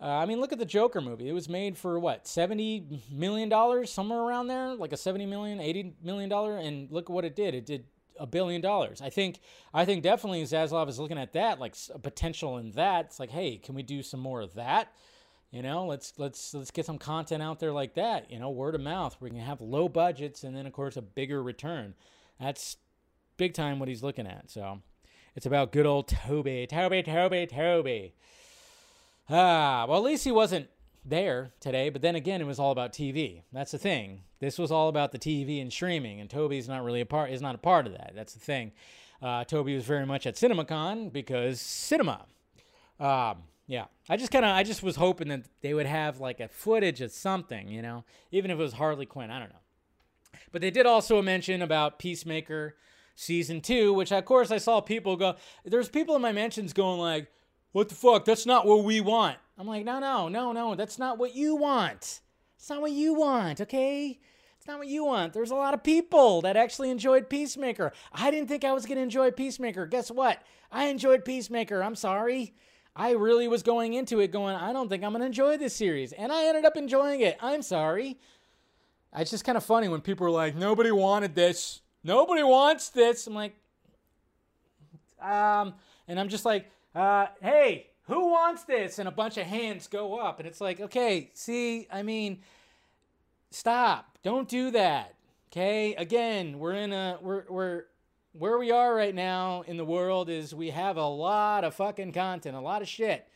I mean, look at the Joker movie. It was made for, what, $70 million, somewhere around there, like a $70 million, $80 million, and look what it did. It did $1 billion. I think definitely Zaslav is looking at that, like a potential in that. It's like, hey, can we do some more of that? You know, let's get some content out there like that, you know, word of mouth. We can have low budgets and then of course a bigger return. That's big time what he's looking at. So it's about good old Toby. Well, at least he wasn't there today, but then again, it was all about TV. That's the thing. This was all about the TV and streaming, and Toby's not really a part of that. That's the thing. Toby was very much at CinemaCon because cinema. Yeah, I just was hoping that they would have like a footage of something, you know, even if it was Harley Quinn. I don't know. But they did also mention about Peacemaker season 2, which of course I saw people go. There's people in my mentions going like, "What the fuck? That's not what we want." I'm like, no, that's not what you want. It's not what you want, okay? It's not what you want. There's a lot of people that actually enjoyed Peacemaker. I didn't think I was going to enjoy Peacemaker. Guess what? I enjoyed Peacemaker. I'm sorry. I really was going into it going, I don't think I'm going to enjoy this series. And I ended up enjoying it. I'm sorry. It's just kind of funny when people are like, nobody wanted this. Nobody wants this. I'm like, and I'm just like, hey. Who wants this? And a bunch of hands go up. And it's like, okay, see, I mean, stop. Don't do that. Okay. Again, where we are right now in the world is we have a lot of fucking content, a lot of shit.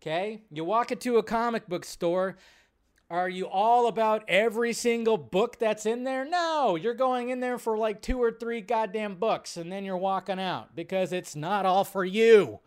Okay. You walk into a comic book store. Are you all about every single book that's in there? No, you're going in there for like 2 or 3 goddamn books and then you're walking out because it's not all for you.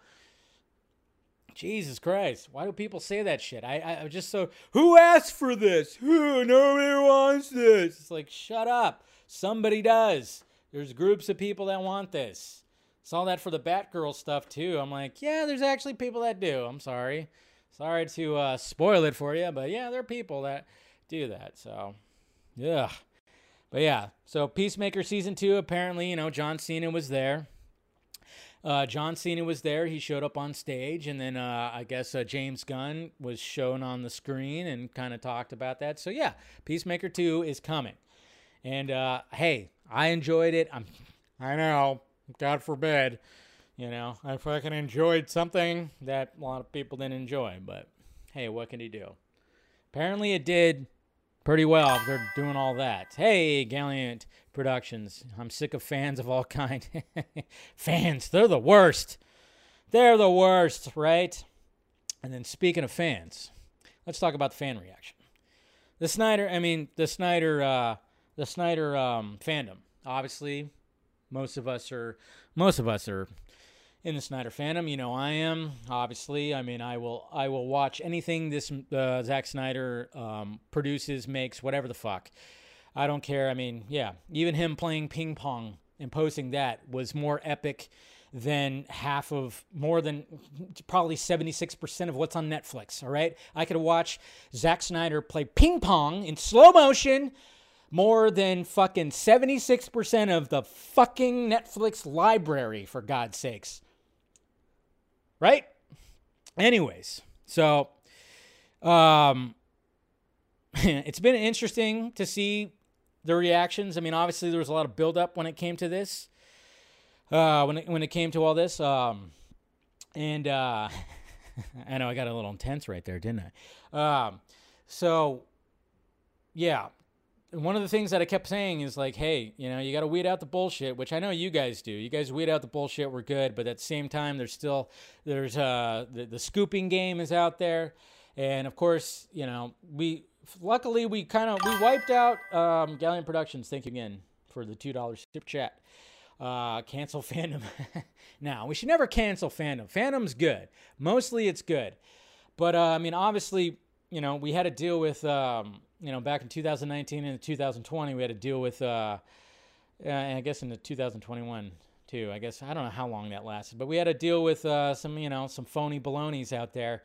Jesus Christ. Why do people say that shit? I just so, who asked for this? Who? Nobody wants this. It's like, shut up. Somebody does. There's groups of people that want this. Saw that for the Batgirl stuff too. I'm like, yeah, there's actually people that do. I'm sorry. Sorry to spoil it for you, but yeah, there are people that do that. So, yeah. But yeah, so Peacemaker season 2, apparently, you know, John Cena was there. He showed up on stage, and then I guess James Gunn was shown on the screen and kind of talked about that. So yeah, Peacemaker 2 is coming, and hey, I enjoyed it. I know, God forbid, you know, I fucking enjoyed something that a lot of people didn't enjoy. But hey, what can you do? Apparently, it did pretty well. They're doing all that. Hey, Gallant Productions. I'm sick of fans of all kind. Fans, they're the worst. They're the worst, right? And then speaking of fans, let's talk about the fan reaction. The Snyder fandom. Obviously, most of us are in the Snyder fandom. You know, I am, obviously. I mean, I will watch anything this Zack Snyder produces, makes, whatever the fuck. I don't care. I mean, yeah, even him playing ping pong and posting that was more epic than probably 76% of what's on Netflix, all right? I could watch Zack Snyder play ping pong in slow motion more than fucking 76% of the fucking Netflix library, for God's sakes. Right? Anyways, so it's been interesting to see the reactions. I mean, obviously there was a lot of buildup when it came to this, when it came to all this. I know I got a little intense right there, didn't I? So yeah, one of the things that I kept saying is like, hey, you know, you got to weed out the bullshit, which I know you guys do. You guys weed out the bullshit. We're good. But at the same time, there's the scooping game is out there. And of course, you know, we wiped out Galleon Productions. Thank you again for the $2 tip chat. Cancel fandom. Now, we should never cancel fandom. Fandom's good. Mostly it's good. But, I mean, obviously, you know, we had to deal with you know, back in 2019 and 2020, we had to deal with, and I guess in the 2021 too, I guess, I don't know how long that lasted, but we had to deal with some, you know, some phony balonies out there.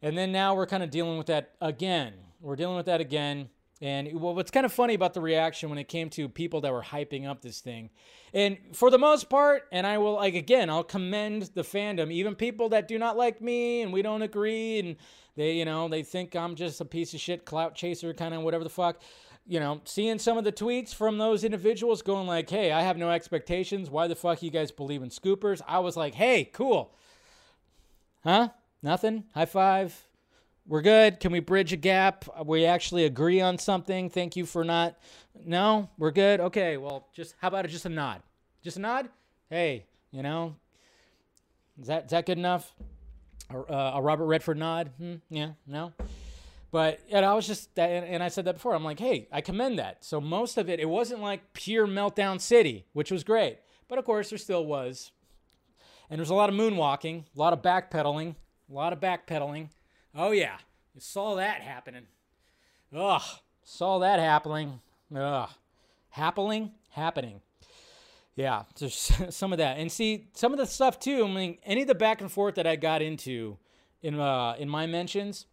And then now we're kind of dealing with that again. We're dealing with that again. And well, what's kind of funny about the reaction when it came to people that were hyping up this thing, and for the most part, and I will, like, again, I'll commend the fandom, even people that do not like me and we don't agree, and they, you know, they think I'm just a piece of shit clout chaser, kind of whatever the fuck, you know, seeing some of the tweets from those individuals going like, hey, I have no expectations. Why the fuck you guys believe in scoopers? I was like, hey, cool. Huh? Nothing? High five. We're good. Can we bridge a gap? We actually agree on something. Thank you for not. No, we're good. Okay. Well, just how about it? Just a nod. Just a nod. Hey, you know, is that good enough? A Robert Redford nod. Yeah. No. But and I was just, and I said that before. I'm like, hey, I commend that. So most of it, it wasn't like pure meltdown city, which was great. But of course, there still was, and there's a lot of moonwalking, a lot of backpedaling. Oh, yeah. You saw that happening. Ugh. Saw that happening. Ugh. Happening. Yeah. There's some of that. And see, some of the stuff, too, I mean, any of the back and forth that I got into in my mentions,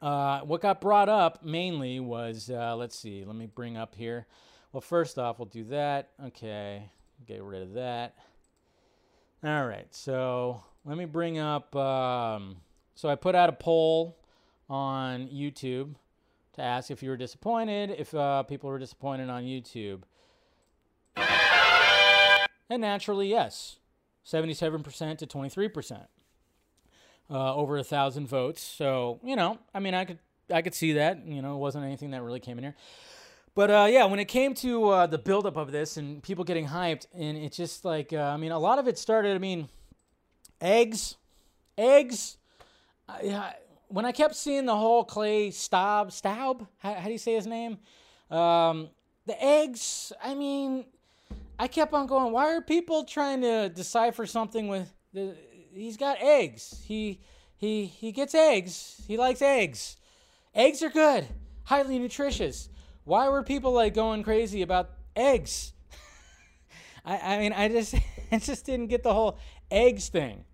what got brought up mainly was, let's see. Let me bring up here. Well, first off, we'll do that. Okay. Get rid of that. All right. So let me bring up... So I put out a poll on YouTube to ask if you were disappointed, if people were disappointed on YouTube. And naturally, yes, 77% to 23%, over 1,000 votes. So, you know, I mean, I could see that, you know, it wasn't anything that really came in here. But, yeah, when it came to the buildup of this and people getting hyped, and it's just like, I mean, a lot of it started, I mean, eggs. When I kept seeing the whole Clay Staub, how do you say his name? The eggs, I mean, I kept on going, why are people trying to decipher something with, he's got eggs. He gets eggs. He likes eggs. Eggs are good, highly nutritious. Why were people like going crazy about eggs? I mean, I just didn't get the whole eggs thing.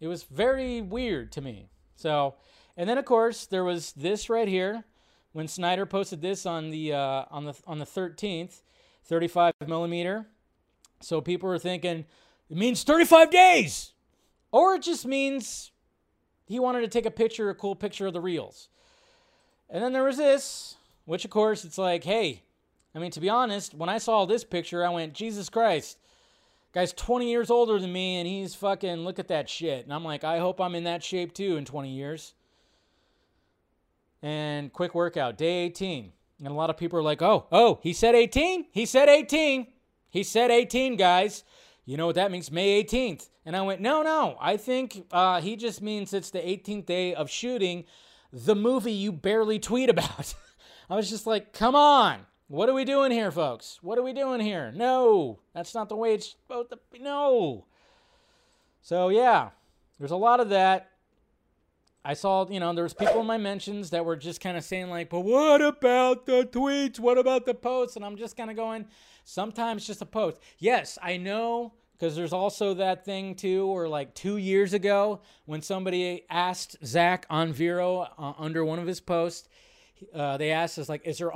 It was very weird to me. So, and then of course there was this right here, when Snyder posted this on the 13th, 35 millimeter. So people were thinking it means 35 days, or it just means he wanted to take a cool picture of the reels. And then there was this, which of course it's like, hey, I mean, to be honest, when I saw this picture, I went, Jesus Christ. Guy's 20 years older than me, and he's fucking, look at that shit. And I'm like, I hope I'm in that shape, too, in 20 years. And quick workout, day 18. And a lot of people are like, oh, he said 18? He said 18, guys. You know what that means, May 18th. And I went, no, I think he just means it's the 18th day of shooting the movie you barely tweet about. I was just like, come on. What are we doing here, folks? What are we doing here? No, that's not the way it's supposed to be. No. So, yeah, there's a lot of that. I saw, you know, there was people in my mentions that were just kind of saying like, but what about the tweets? What about the posts? And I'm just kind of going, sometimes just a post. Yes, I know, because there's also that thing, too, or like 2 years ago when somebody asked Zach on Vero under one of his posts, they asked us like, is there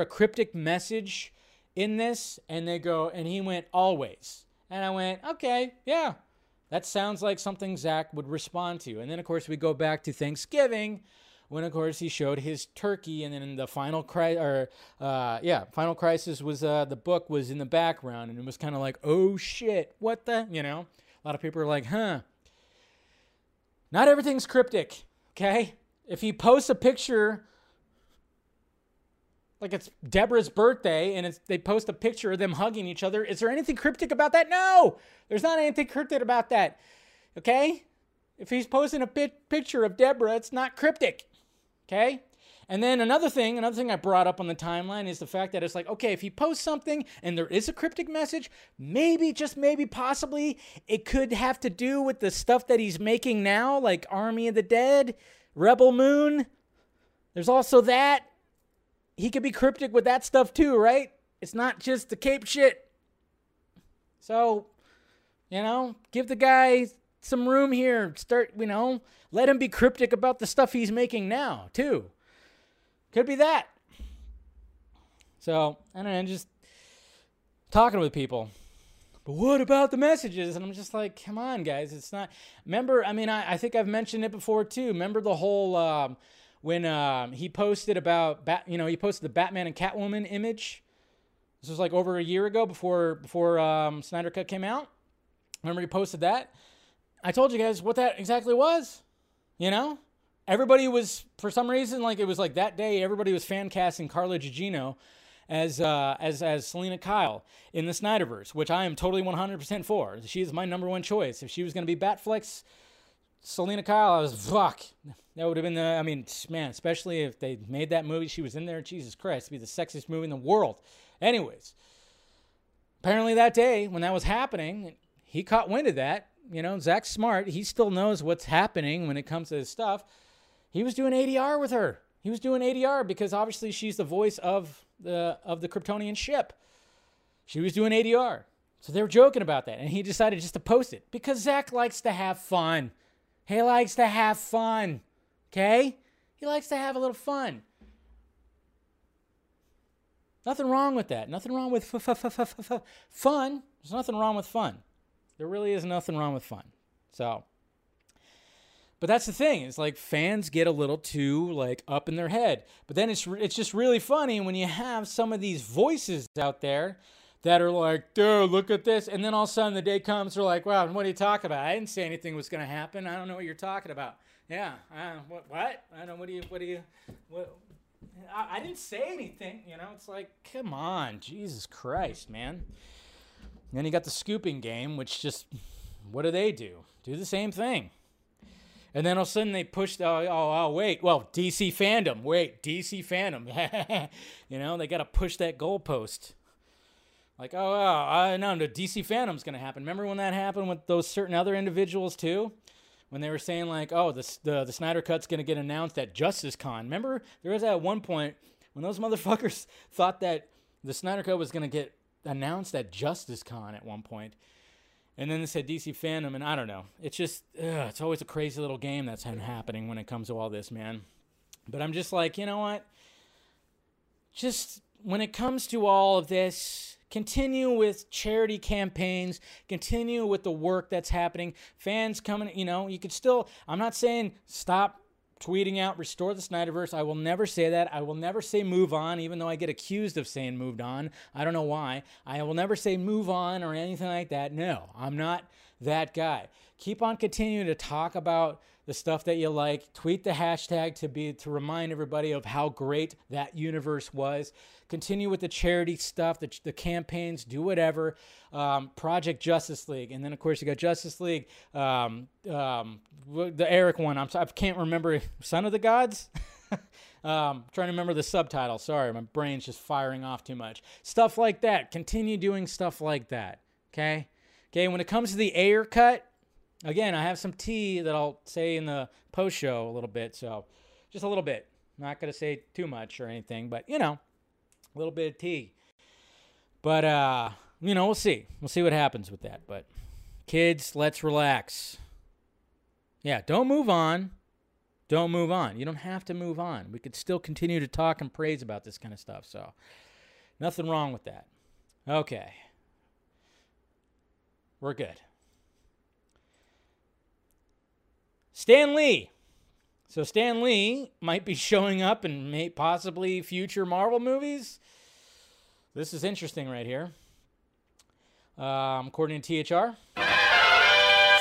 a cryptic message in this? And they go, and he went, always. And I went, okay, yeah, that sounds like something Zach would respond to. And then of course we go back to Thanksgiving when of course he showed his turkey. And then the Final Crisis was, the book was in the background, and it was kind of like, oh shit, what the, you know, a lot of people are like, huh, not everything's cryptic. Okay. If he posts a picture, like it's Deborah's birthday, and they post a picture of them hugging each other, is there anything cryptic about that? No, there's not anything cryptic about that, okay? If he's posting a picture of Deborah, it's not cryptic, okay? And then another thing I brought up on the timeline is the fact that it's like, okay, if he posts something and there is a cryptic message, maybe, just maybe, possibly, it could have to do with the stuff that he's making now, like Army of the Dead, Rebel Moon. There's also that. He could be cryptic with that stuff too, right? It's not just the cape shit. So, you know, give the guy some room here. Start, you know, let him be cryptic about the stuff he's making now too. Could be that. So, I don't know, just talking with people. But what about the messages? And I'm just like, come on, guys. It's not... Remember, I mean, I think I've mentioned it before, too. Remember the whole... when he posted about... he posted the Batman and Catwoman image. This was like over a year ago before Snyder Cut came out. Remember he posted that? I told you guys what that exactly was. You know? Everybody was, for some reason, like, it was like that day, everybody was fan casting Carla Gugino as Selena Kyle in the Snyderverse, which I am totally 100% for. She is my number one choice. If she was going to be Batflex Selena Kyle, I was, fuck. That would have been the, I mean, man, especially if they made that movie, she was in there, Jesus Christ, it'd be the sexiest movie in the world. Anyways, apparently that day when that was happening, he caught wind of that. You know, Zach's smart. He still knows what's happening when it comes to his stuff. He was doing ADR with her. He was doing ADR because obviously she's the voice of the Kryptonian ship. She was doing ADR. So they were joking about that. And he decided just to post it because Zach likes to have fun. He likes to have fun. Okay? He likes to have a little fun. Nothing wrong with that. Nothing wrong with fun. There's nothing wrong with fun. There really is nothing wrong with fun. So... But that's the thing. It's like fans get a little too like up in their head. But then it's just really funny when you have some of these voices out there that are like, dude, look at this. And then all of a sudden the day comes, they're like, wow, what are you talking about? I didn't say anything was going to happen. I don't know what you're talking about. Yeah. What? I don't know. What do you, I didn't say anything. You know, it's like, come on. Jesus Christ, man. And then you got the scooping game, which just, what do? Do the same thing. And then all of a sudden they pushed, wait, well, DC fandom. Wait, DC fandom. You know, they got to push that goalpost. Like, no, DC fandom's going to happen. Remember when that happened with those certain other individuals too? When they were saying like, oh, the Snyder Cut's going to get announced at JusticeCon. Remember there was at one point when those motherfuckers thought that the Snyder Cut was going to get announced at JusticeCon at one point. And then they said DC fandom, and I don't know. It's just, it's always a crazy little game that's happening when it comes to all this, man. But I'm just like, you know what? Just when it comes to all of this, continue with charity campaigns. Continue with the work that's happening. Fans coming, you know, you could still, I'm not saying stop tweeting out, restore the Snyderverse. I will never say that. I will never say move on, even though I get accused of saying moved on. I don't know why. I will never say move on or anything like that. No, I'm not that guy. Keep on continuing to talk about the stuff that you like. Tweet the hashtag to remind everybody of how great that universe was. Continue with the charity stuff, the campaigns, do whatever. Project Justice League. And then, of course, you got Justice League. The Eric one. I can't remember. Son of the Gods? Trying to remember the subtitle. Sorry, my brain's just firing off too much. Stuff like that. Continue doing stuff like that. Okay? Okay, when it comes to the air cut, again, I have some tea that I'll say in the post-show a little bit, so just a little bit. I'm not going to say too much or anything, but, you know, a little bit of tea. But, you know, we'll see. We'll see what happens with that. But, kids, let's relax. Yeah, don't move on. Don't move on. You don't have to move on. We could still continue to talk and praise about this kind of stuff, so nothing wrong with that. Okay. We're good. Stan Lee. So Stan Lee might be showing up in possibly future Marvel movies. This is interesting right here. According to THR,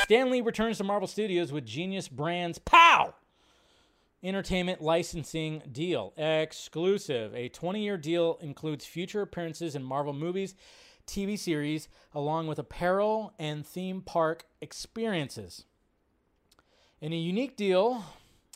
Stan Lee returns to Marvel Studios with Genius Brands POW Entertainment licensing deal. Exclusive. A 20-year deal includes future appearances in Marvel movies, TV series, along with apparel and theme park experiences. In a unique deal,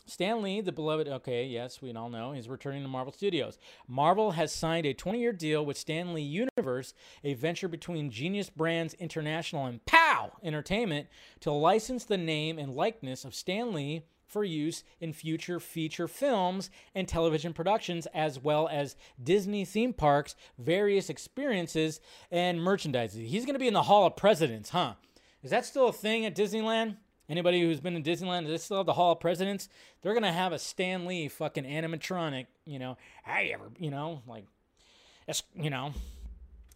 Stan Lee, the beloved... Okay, yes, we all know he's returning to Marvel Studios. Marvel has signed a 20-year deal with Stan Lee Universe, a venture between Genius Brands International and POW Entertainment, to license the name and likeness of Stan Lee for use in future feature films and television productions, as well as Disney theme parks, various experiences, and merchandise. He's going to be in the Hall of Presidents, huh? Is that still a thing at Disneyland? Anybody who's been in Disneyland, does they still have the Hall of Presidents? They're going to have a Stan Lee fucking animatronic, you know,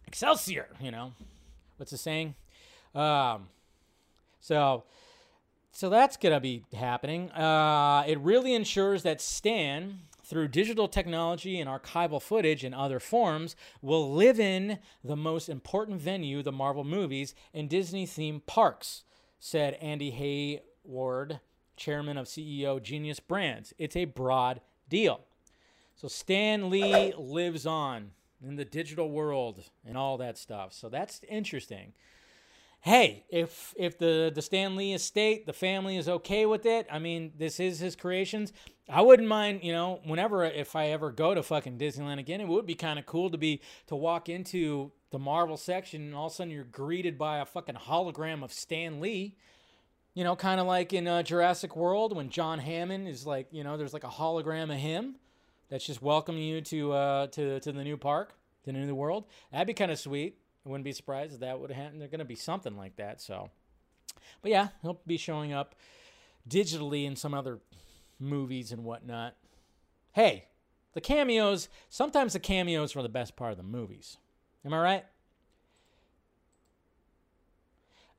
Excelsior, you know, what's the saying? So that's going to be happening. It really ensures that Stan, through digital technology and archival footage and other forms, will live in the most important venue, the Marvel movies, and Disney theme parks, said Andy Hayward, chairman of CEO Genius Brands. It's a broad deal. So Stan Lee lives on in the digital world and all that stuff. So that's interesting. Hey, if the Stan Lee estate, the family is okay with it, I mean, this is his creations. I wouldn't mind, you know, whenever, if I ever go to fucking Disneyland again, it would be kind of cool to walk into the Marvel section and all of a sudden you're greeted by a fucking hologram of Stan Lee. You know, kind of like in Jurassic World when John Hammond is like, you know, there's like a hologram of him that's just welcoming you to the new park, to the new world. That'd be kind of sweet. I wouldn't be surprised if that would happen. They're going to be something like that. So, but yeah, he'll be showing up digitally in some other movies and whatnot. Hey, the cameos, sometimes the cameos were the best part of the movies. Am I right?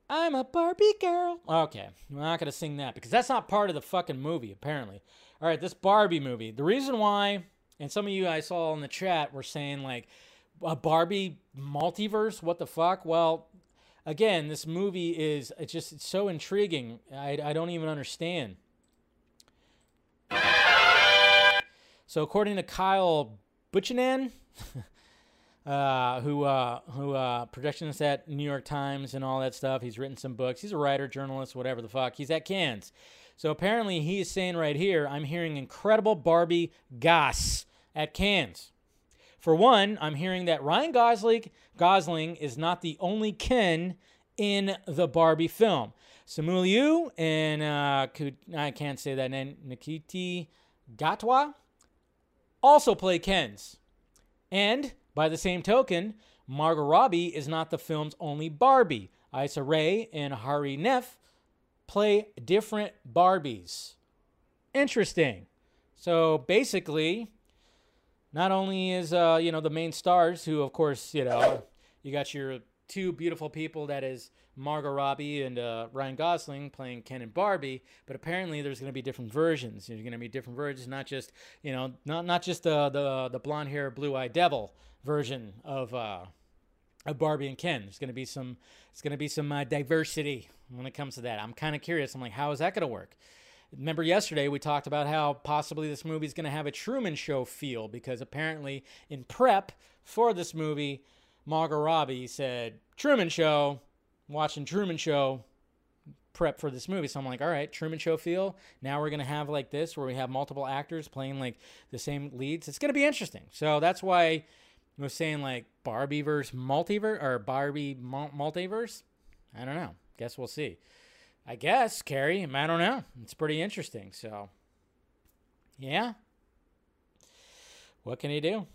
I'm a Barbie girl. Okay, I'm not going to sing that because that's not part of the fucking movie, apparently. All right, this Barbie movie. The reason why, and some of you I saw in the chat were saying like, a Barbie multiverse? What the fuck? Well, again, this movie is it's so intriguing. I don't even understand. So according to Kyle Buchanan, who projectionist at New York Times and all that stuff, he's written some books. He's a writer, journalist, whatever the fuck. He's at Cannes. So apparently he is saying right here, I'm hearing incredible Barbie goss at Cannes. For one, I'm hearing that Ryan Gosling is not the only Ken in the Barbie film. Simu Liu and I can't say that name, Nikiti Gatwa also play Kens. And by the same token, Margot Robbie is not the film's only Barbie. Issa Rae and Hari Nef play different Barbies. Interesting. So basically, not only is, you know, the main stars who, of course, you know, you got your two beautiful people, that is Margot Robbie and Ryan Gosling playing Ken and Barbie, but apparently there's going to be different versions. There's going to be different versions, not just, you know, not just the blonde hair, blue eyed devil version of Barbie and Ken. There's going to be some diversity when it comes to that. I'm kind of curious. I'm like, how is that going to work? Remember yesterday we talked about how possibly this movie is going to have a Truman Show feel because apparently in prep for this movie, Margot Robbie said, Truman Show, watching Truman Show prep for this movie. So I'm like, all right, Truman Show feel. Now we're going to have like this where we have multiple actors playing like the same leads. It's going to be interesting. So that's why I was saying like Barbie multiverse. I don't know. Guess we'll see. I guess, Carrie. I don't know. It's pretty interesting. So, yeah. What can he do?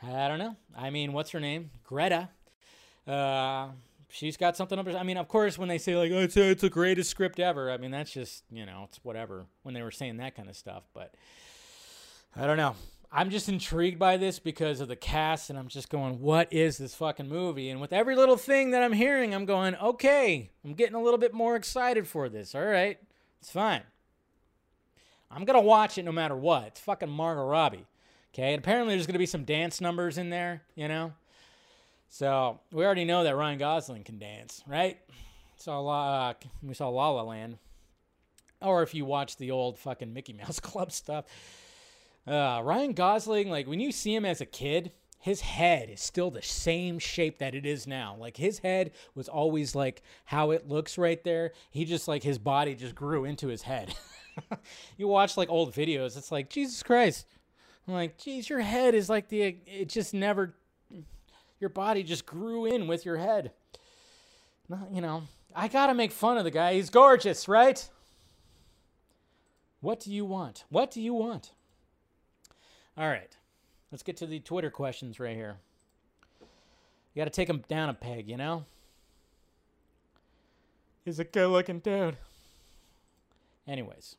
I don't know. I mean, what's her name? Greta. She's got something up her... I mean, of course, when they say, like, oh, it's the greatest script ever, I mean, that's just, you know, it's whatever when they were saying that kind of stuff. But I don't know. I'm just intrigued by this because of the cast, and I'm just going, what is this fucking movie? And with every little thing that I'm hearing, I'm going, okay, I'm getting a little bit more excited for this. All right, it's fine. I'm going to watch it no matter what. It's fucking Margot Robbie, okay? And apparently there's going to be some dance numbers in there, you know? So we already know that Ryan Gosling can dance, right? We saw La La Land. Or if you watch the old fucking Mickey Mouse Club stuff... Ryan Gosling, like when you see him as a kid, his head is still the same shape that it is now. Like his head was always like how it looks right there. He just like his body just grew into his head. You watch like old videos. It's like, Jesus Christ. I'm like, geez, your head is like your body just grew in with your head. You know, I got to make fun of the guy. He's gorgeous, right? What do you want? What do you want? All right. Let's get to the Twitter questions right here. You got to take them down a peg, you know? He's a good-looking dude. Anyways.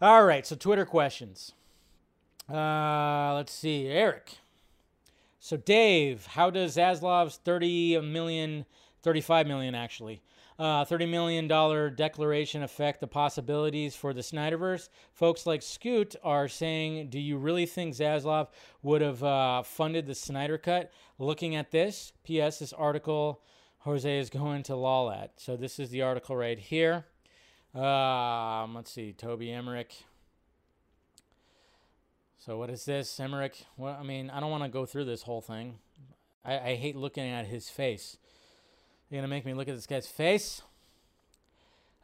All right, so Twitter questions. Let's see. Eric. So, Dave, how does Zaslav's $30 million declaration affect the possibilities for the Snyderverse? Folks like Scoot are saying, do you really think Zaslav would have funded the Snyder Cut? Looking at this, P.S., this article Jose is going to loll at. So this is the article right here. Let's see, Toby Emmerich. So what is this, Emmerich? Well, I mean, I don't want to go through this whole thing. I hate looking at his face. You're going to make me look at this guy's face?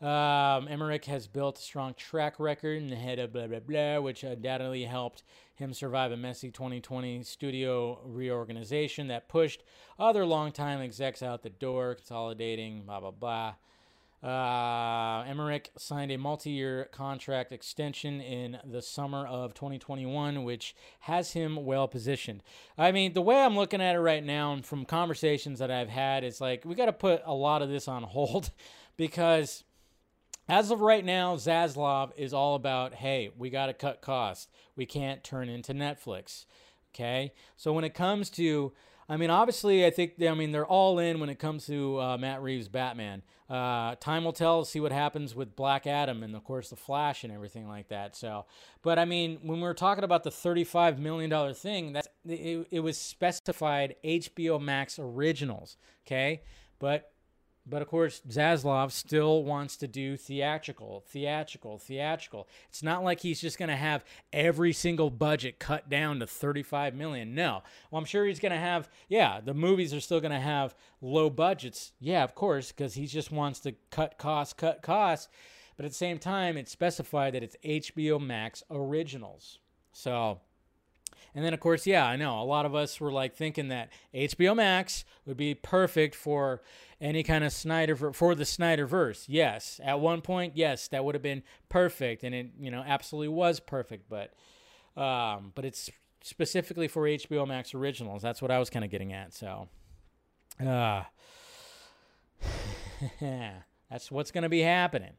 Emmerich has built a strong track record in the head of blah, blah, blah, which undoubtedly helped him survive a messy 2020 studio reorganization that pushed other longtime execs out the door, consolidating, blah, blah, blah. Emmerich signed a multi-year contract extension in the summer of 2021, which has him well positioned. I mean, the way I'm looking at it right now, and from conversations that I've had, it's like, we got to put a lot of this on hold because as of right now, Zaslav is all about, hey, we got to cut costs. We can't turn into Netflix. Okay. So when it comes to, I mean, obviously, I think they're all in when it comes to Matt Reeves' Batman. Time will tell, see what happens with Black Adam and, of course, The Flash and everything like that. So, but, I mean, when we're talking about the $35 million thing, that's, it was specified HBO Max originals, okay? But of course, Zaslav still wants to do theatrical. It's not like he's just going to have every single budget cut down to $35 million. No. Well, I'm sure he's going to have, yeah, the movies are still going to have low budgets. Yeah, of course, because he just wants to cut costs. But at the same time, it's specified that it's HBO Max originals. So, and then, of course, yeah, I know a lot of us were like thinking that HBO Max would be perfect for any kind of the Snyderverse. Yes, at one point, yes, that would have been perfect, and it, you know, absolutely was perfect. But it's specifically for HBO Max originals. That's what I was kind of getting at. So, that's what's going to be happening.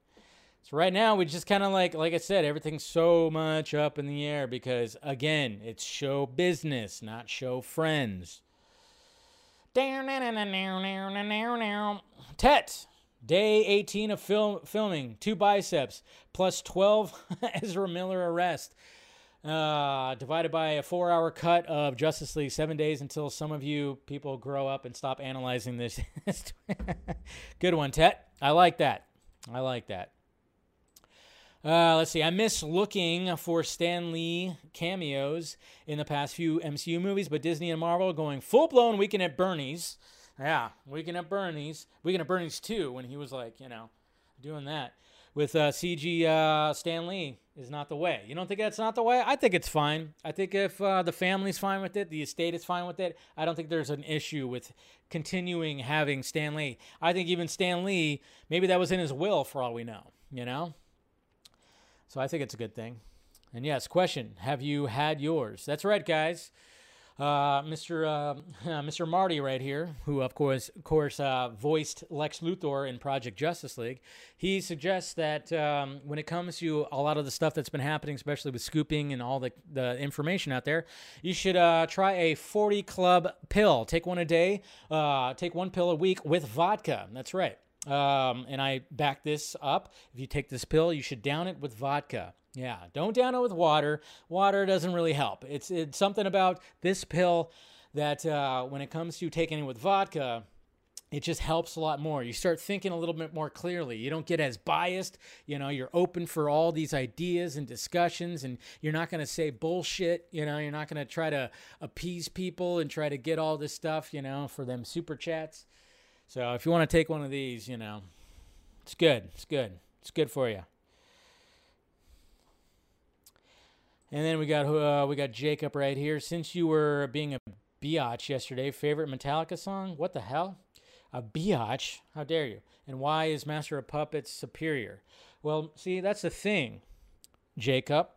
So right now, we just kind of like I said, everything's so much up in the air because, again, it's show business, not show friends. Tet, day 18 of filming, 2 biceps, plus 12 Ezra Miller arrest, divided by a 4-hour cut of Justice League, 7 days until some of you people grow up and stop analyzing this. Good one, Tet. I like that. Let's see. I miss looking for Stan Lee cameos in the past few MCU movies, but Disney and Marvel going full-blown Weekend at Bernie's. Yeah, Weekend at Bernie's 2, when he was like, you know, doing that. With CG Stan Lee is not the way. You don't think that's not the way? I think it's fine. I think if the family's fine with it, the estate is fine with it, I don't think there's an issue with continuing having Stan Lee. I think even Stan Lee, maybe that was in his will for all we know, you know? So I think it's a good thing. And yes, question, have you had yours? That's right, guys. Mr. Marty right here, who, of course, voiced Lex Luthor in Project Justice League. He suggests that when it comes to a lot of the stuff that's been happening, especially with scooping and all the information out there, you should try a 40 Club pill. Take one a day. Take one pill a week with vodka. That's right. And I back this up. If you take this pill, you should down it with vodka. Yeah, don't down it with water. Water doesn't really help. It's something about this pill that when it comes to taking it with vodka, it just helps a lot more. You start thinking a little bit more clearly. You don't get as biased. You know, you're open for all these ideas and discussions, and you're not going to say bullshit. You know, you're not going to try to appease people and try to get all this stuff, you know, for them super chats. So if you want to take one of these, you know, it's good. It's good. It's good for you. And then we got Jacob right here. Since you were being a biatch yesterday, favorite Metallica song? What the hell? a biatch. How dare you? And why is Master of Puppets superior? Well, see, that's the thing, Jacob.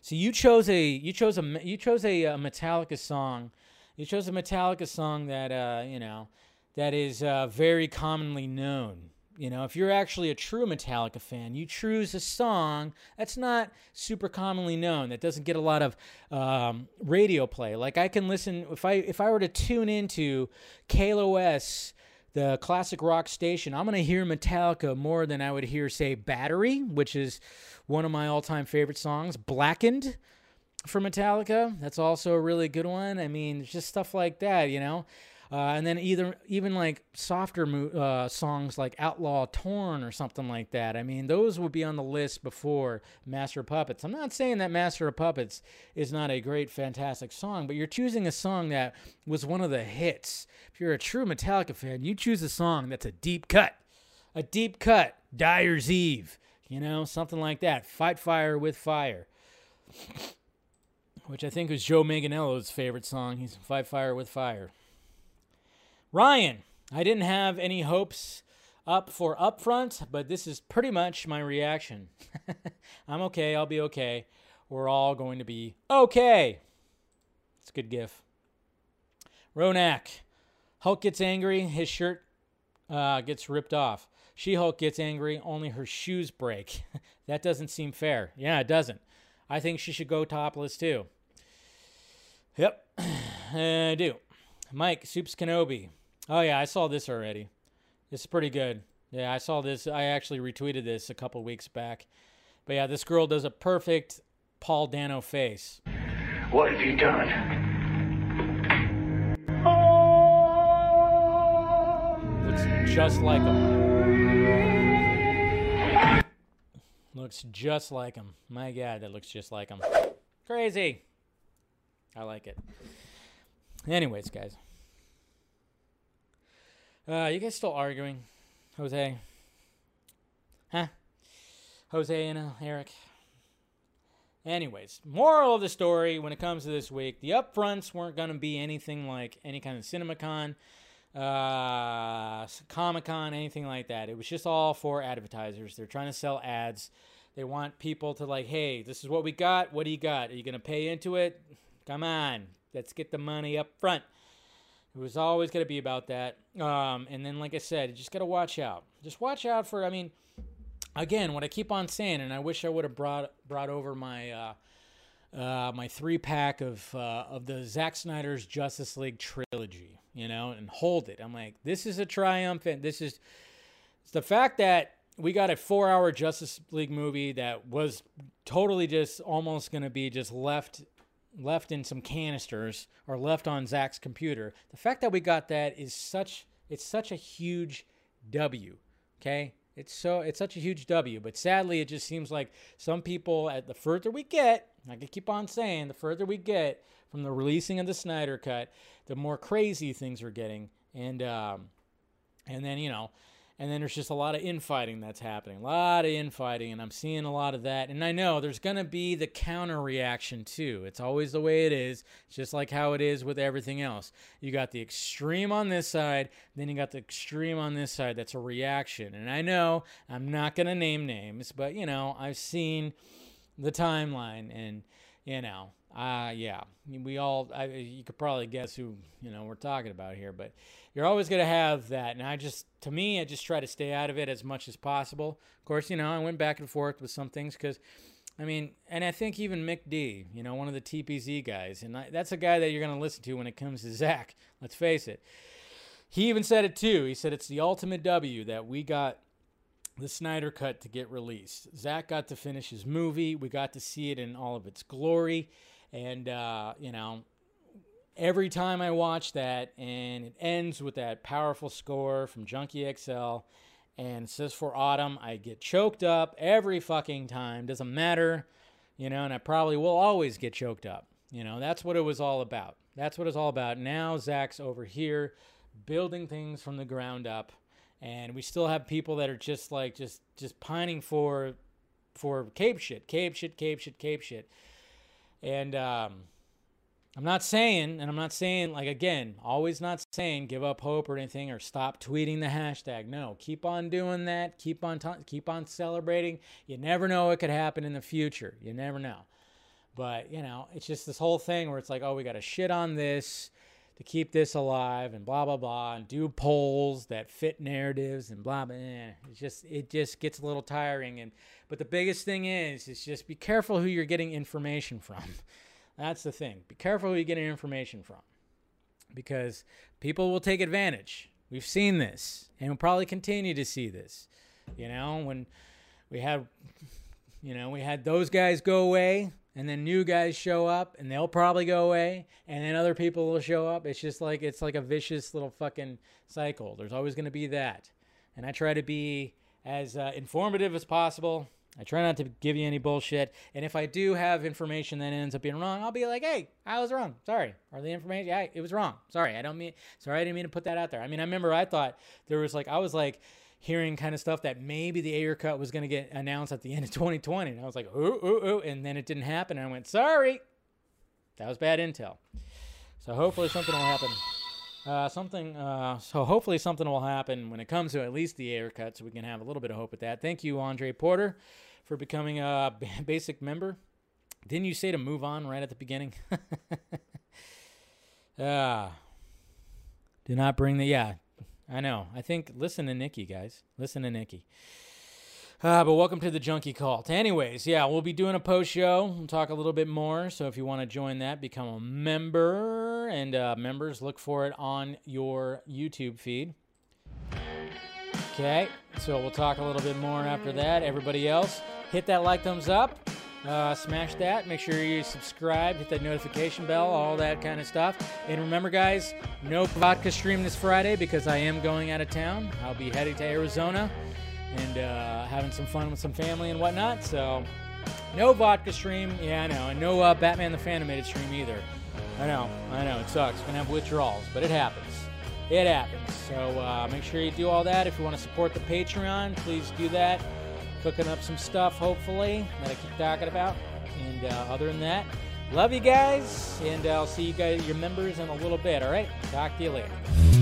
See, you chose a Metallica song. You chose a Metallica song that that is very commonly known. You know, if you're actually a true Metallica fan, you choose a song that's not super commonly known, that doesn't get a lot of radio play. Like, I can listen, if I were to tune into KLOS, the classic rock station, I'm going to hear Metallica more than I would hear, say, Battery, which is one of my all-time favorite songs. Blackened for Metallica, that's also a really good one. I mean, just stuff like that, you know. And then even like softer songs like Outlaw Torn or something like that. I mean, those would be on the list before Master of Puppets. I'm not saying that Master of Puppets is not a great, fantastic song, but you're choosing a song that was one of the hits. If you're a true Metallica fan, you choose a song that's a deep cut. A deep cut. Dyer's Eve. You know, something like that. Fight Fire with Fire. Which I think was Joe Manganiello's favorite song. He's Fight Fire with Fire. Ryan, I didn't have any hopes up for Upfront, but this is pretty much my reaction. I'm okay. I'll be okay. We're all going to be okay. It's a good gif. Ronak, Hulk gets angry. His shirt gets ripped off. She-Hulk gets angry. Only her shoes break. That doesn't seem fair. Yeah, it doesn't. I think she should go topless too. Yep, I do. Mike, Supes Kenobi. Oh, yeah, I saw this already. This is pretty good. Yeah, I saw this. I actually retweeted this a couple weeks back. But, yeah, this girl does a perfect Paul Dano face. What have you done? Looks just like him. Looks just like him. My God, that looks just like him. Crazy. I like it. Anyways, guys. You guys still arguing? Jose? Huh? Jose and Eric? Anyways, moral of the story when it comes to this week, the upfronts weren't going to be anything like any kind of CinemaCon, Comic-Con, anything like that. It was just all for advertisers. They're trying to sell ads. They want people to like, hey, this is what we got. What do you got? Are you going to pay into it? Come on. Let's get the money up front. It was always going to be about that. And then, like I said, you just got to watch out. Just watch out for, I mean, again, what I keep on saying, and I wish I would have brought over my my 3-pack of the Zack Snyder's Justice League trilogy, you know, and hold it. I'm like, this is a triumphant. This is the fact that we got a 4-hour Justice League movie that was totally just almost going to be just left in some canisters or left on Zach's computer. The fact that we got that is such a huge W. Okay. It's such a huge W, but sadly it just seems like some people at the further we get, I can keep on saying the further we get from the releasing of the Snyder Cut, the more crazy things are getting. And then there's just a lot of infighting that's happening, a lot of infighting, and I'm seeing a lot of that. And I know there's going to be the counter reaction too. It's always the way it is. It's just like how it is with everything else. You got the extreme on this side, then you got the extreme on this side. That's a reaction. And I know I'm not going to name names, but, you know, I've seen the timeline and, you know, yeah, you could probably guess who, you know, we're talking about here, but you're always going to have that. And I just try to stay out of it as much as possible. Of course, you know, I went back and forth with some things because, I mean, and I think even Mick D, you know, one of the TPZ guys, and that's a guy that you're going to listen to when it comes to Zach. Let's face it. He even said it too. He said, it's the ultimate W that we got the Snyder Cut to get released. Zach got to finish his movie. We got to see it in all of its glory. And, you know, every time I watch that, and it ends with that powerful score from Junkie XL, and it says For Autumn, I get choked up every fucking time. Doesn't matter, you know, and I probably will always get choked up. You know, that's what it was all about. That's what it's all about. Now Zach's over here building things from the ground up, and we still have people that are just like, just pining for cape shit. And I'm not saying, like, again, always not saying give up hope or anything or stop tweeting the hashtag. No, keep on doing that. Keep on celebrating. You never know what could happen in the future. You never know. But, you know, it's just this whole thing where it's like, oh, we got to shit on this to keep this alive and blah, blah, blah, and do polls that fit narratives and blah, blah, blah. It just gets a little tiring. But the biggest thing is just be careful who you're getting information from. That's the thing. Be careful who you get information from, because people will take advantage. We've seen this, and we'll probably continue to see this. You know, when we had those guys go away, and then new guys show up, and they'll probably go away, and then other people will show up. It's just like, it's like a vicious little fucking cycle. There's always going to be that. And I try to be as informative as possible. I try not to give you any bullshit. And if I do have information that ends up being wrong, I'll be like, hey, I was wrong. Sorry. Or the information, yeah, it was wrong. Sorry. I didn't mean to put that out there. I mean, I remember I thought there was like, I was like hearing kind of stuff that maybe the Ayer cut was going to get announced at the end of 2020. And I was like, ooh. And then it didn't happen. And I went, sorry. That was bad intel. So hopefully something will happen. Hopefully something will happen when it comes to at least the air cut, so we can have a little bit of hope with that. Thank you, Andre Porter, for becoming a basic member. Didn't you say to move on right at the beginning? Do not bring the... Yeah, I know. I think... Listen to Nikki, guys. Listen to Nikki. But welcome to the Junkie Cult. Anyways, yeah, we'll be doing a post-show. We'll talk a little bit more. So if you want to join that, become a member. And members, look for it on your YouTube feed. Okay, so we'll talk a little bit more after that. Everybody else, hit that like, thumbs up. Smash that. Make sure you subscribe. Hit that notification bell. All that kind of stuff. And remember, guys, no vodka stream this Friday because I am going out of town. I'll be heading to Arizona. And having some fun with some family and whatnot. So, no vodka stream. Yeah, I know. And no Batman the Fanimated stream either. I know. It sucks. Gonna have withdrawals. But it happens. So, make sure you do all that. If you want to support the Patreon, please do that. Cooking up some stuff, hopefully, that I keep talking about. And other than that, love you guys. And I'll see you guys, your members, in a little bit. All right? Talk to you later.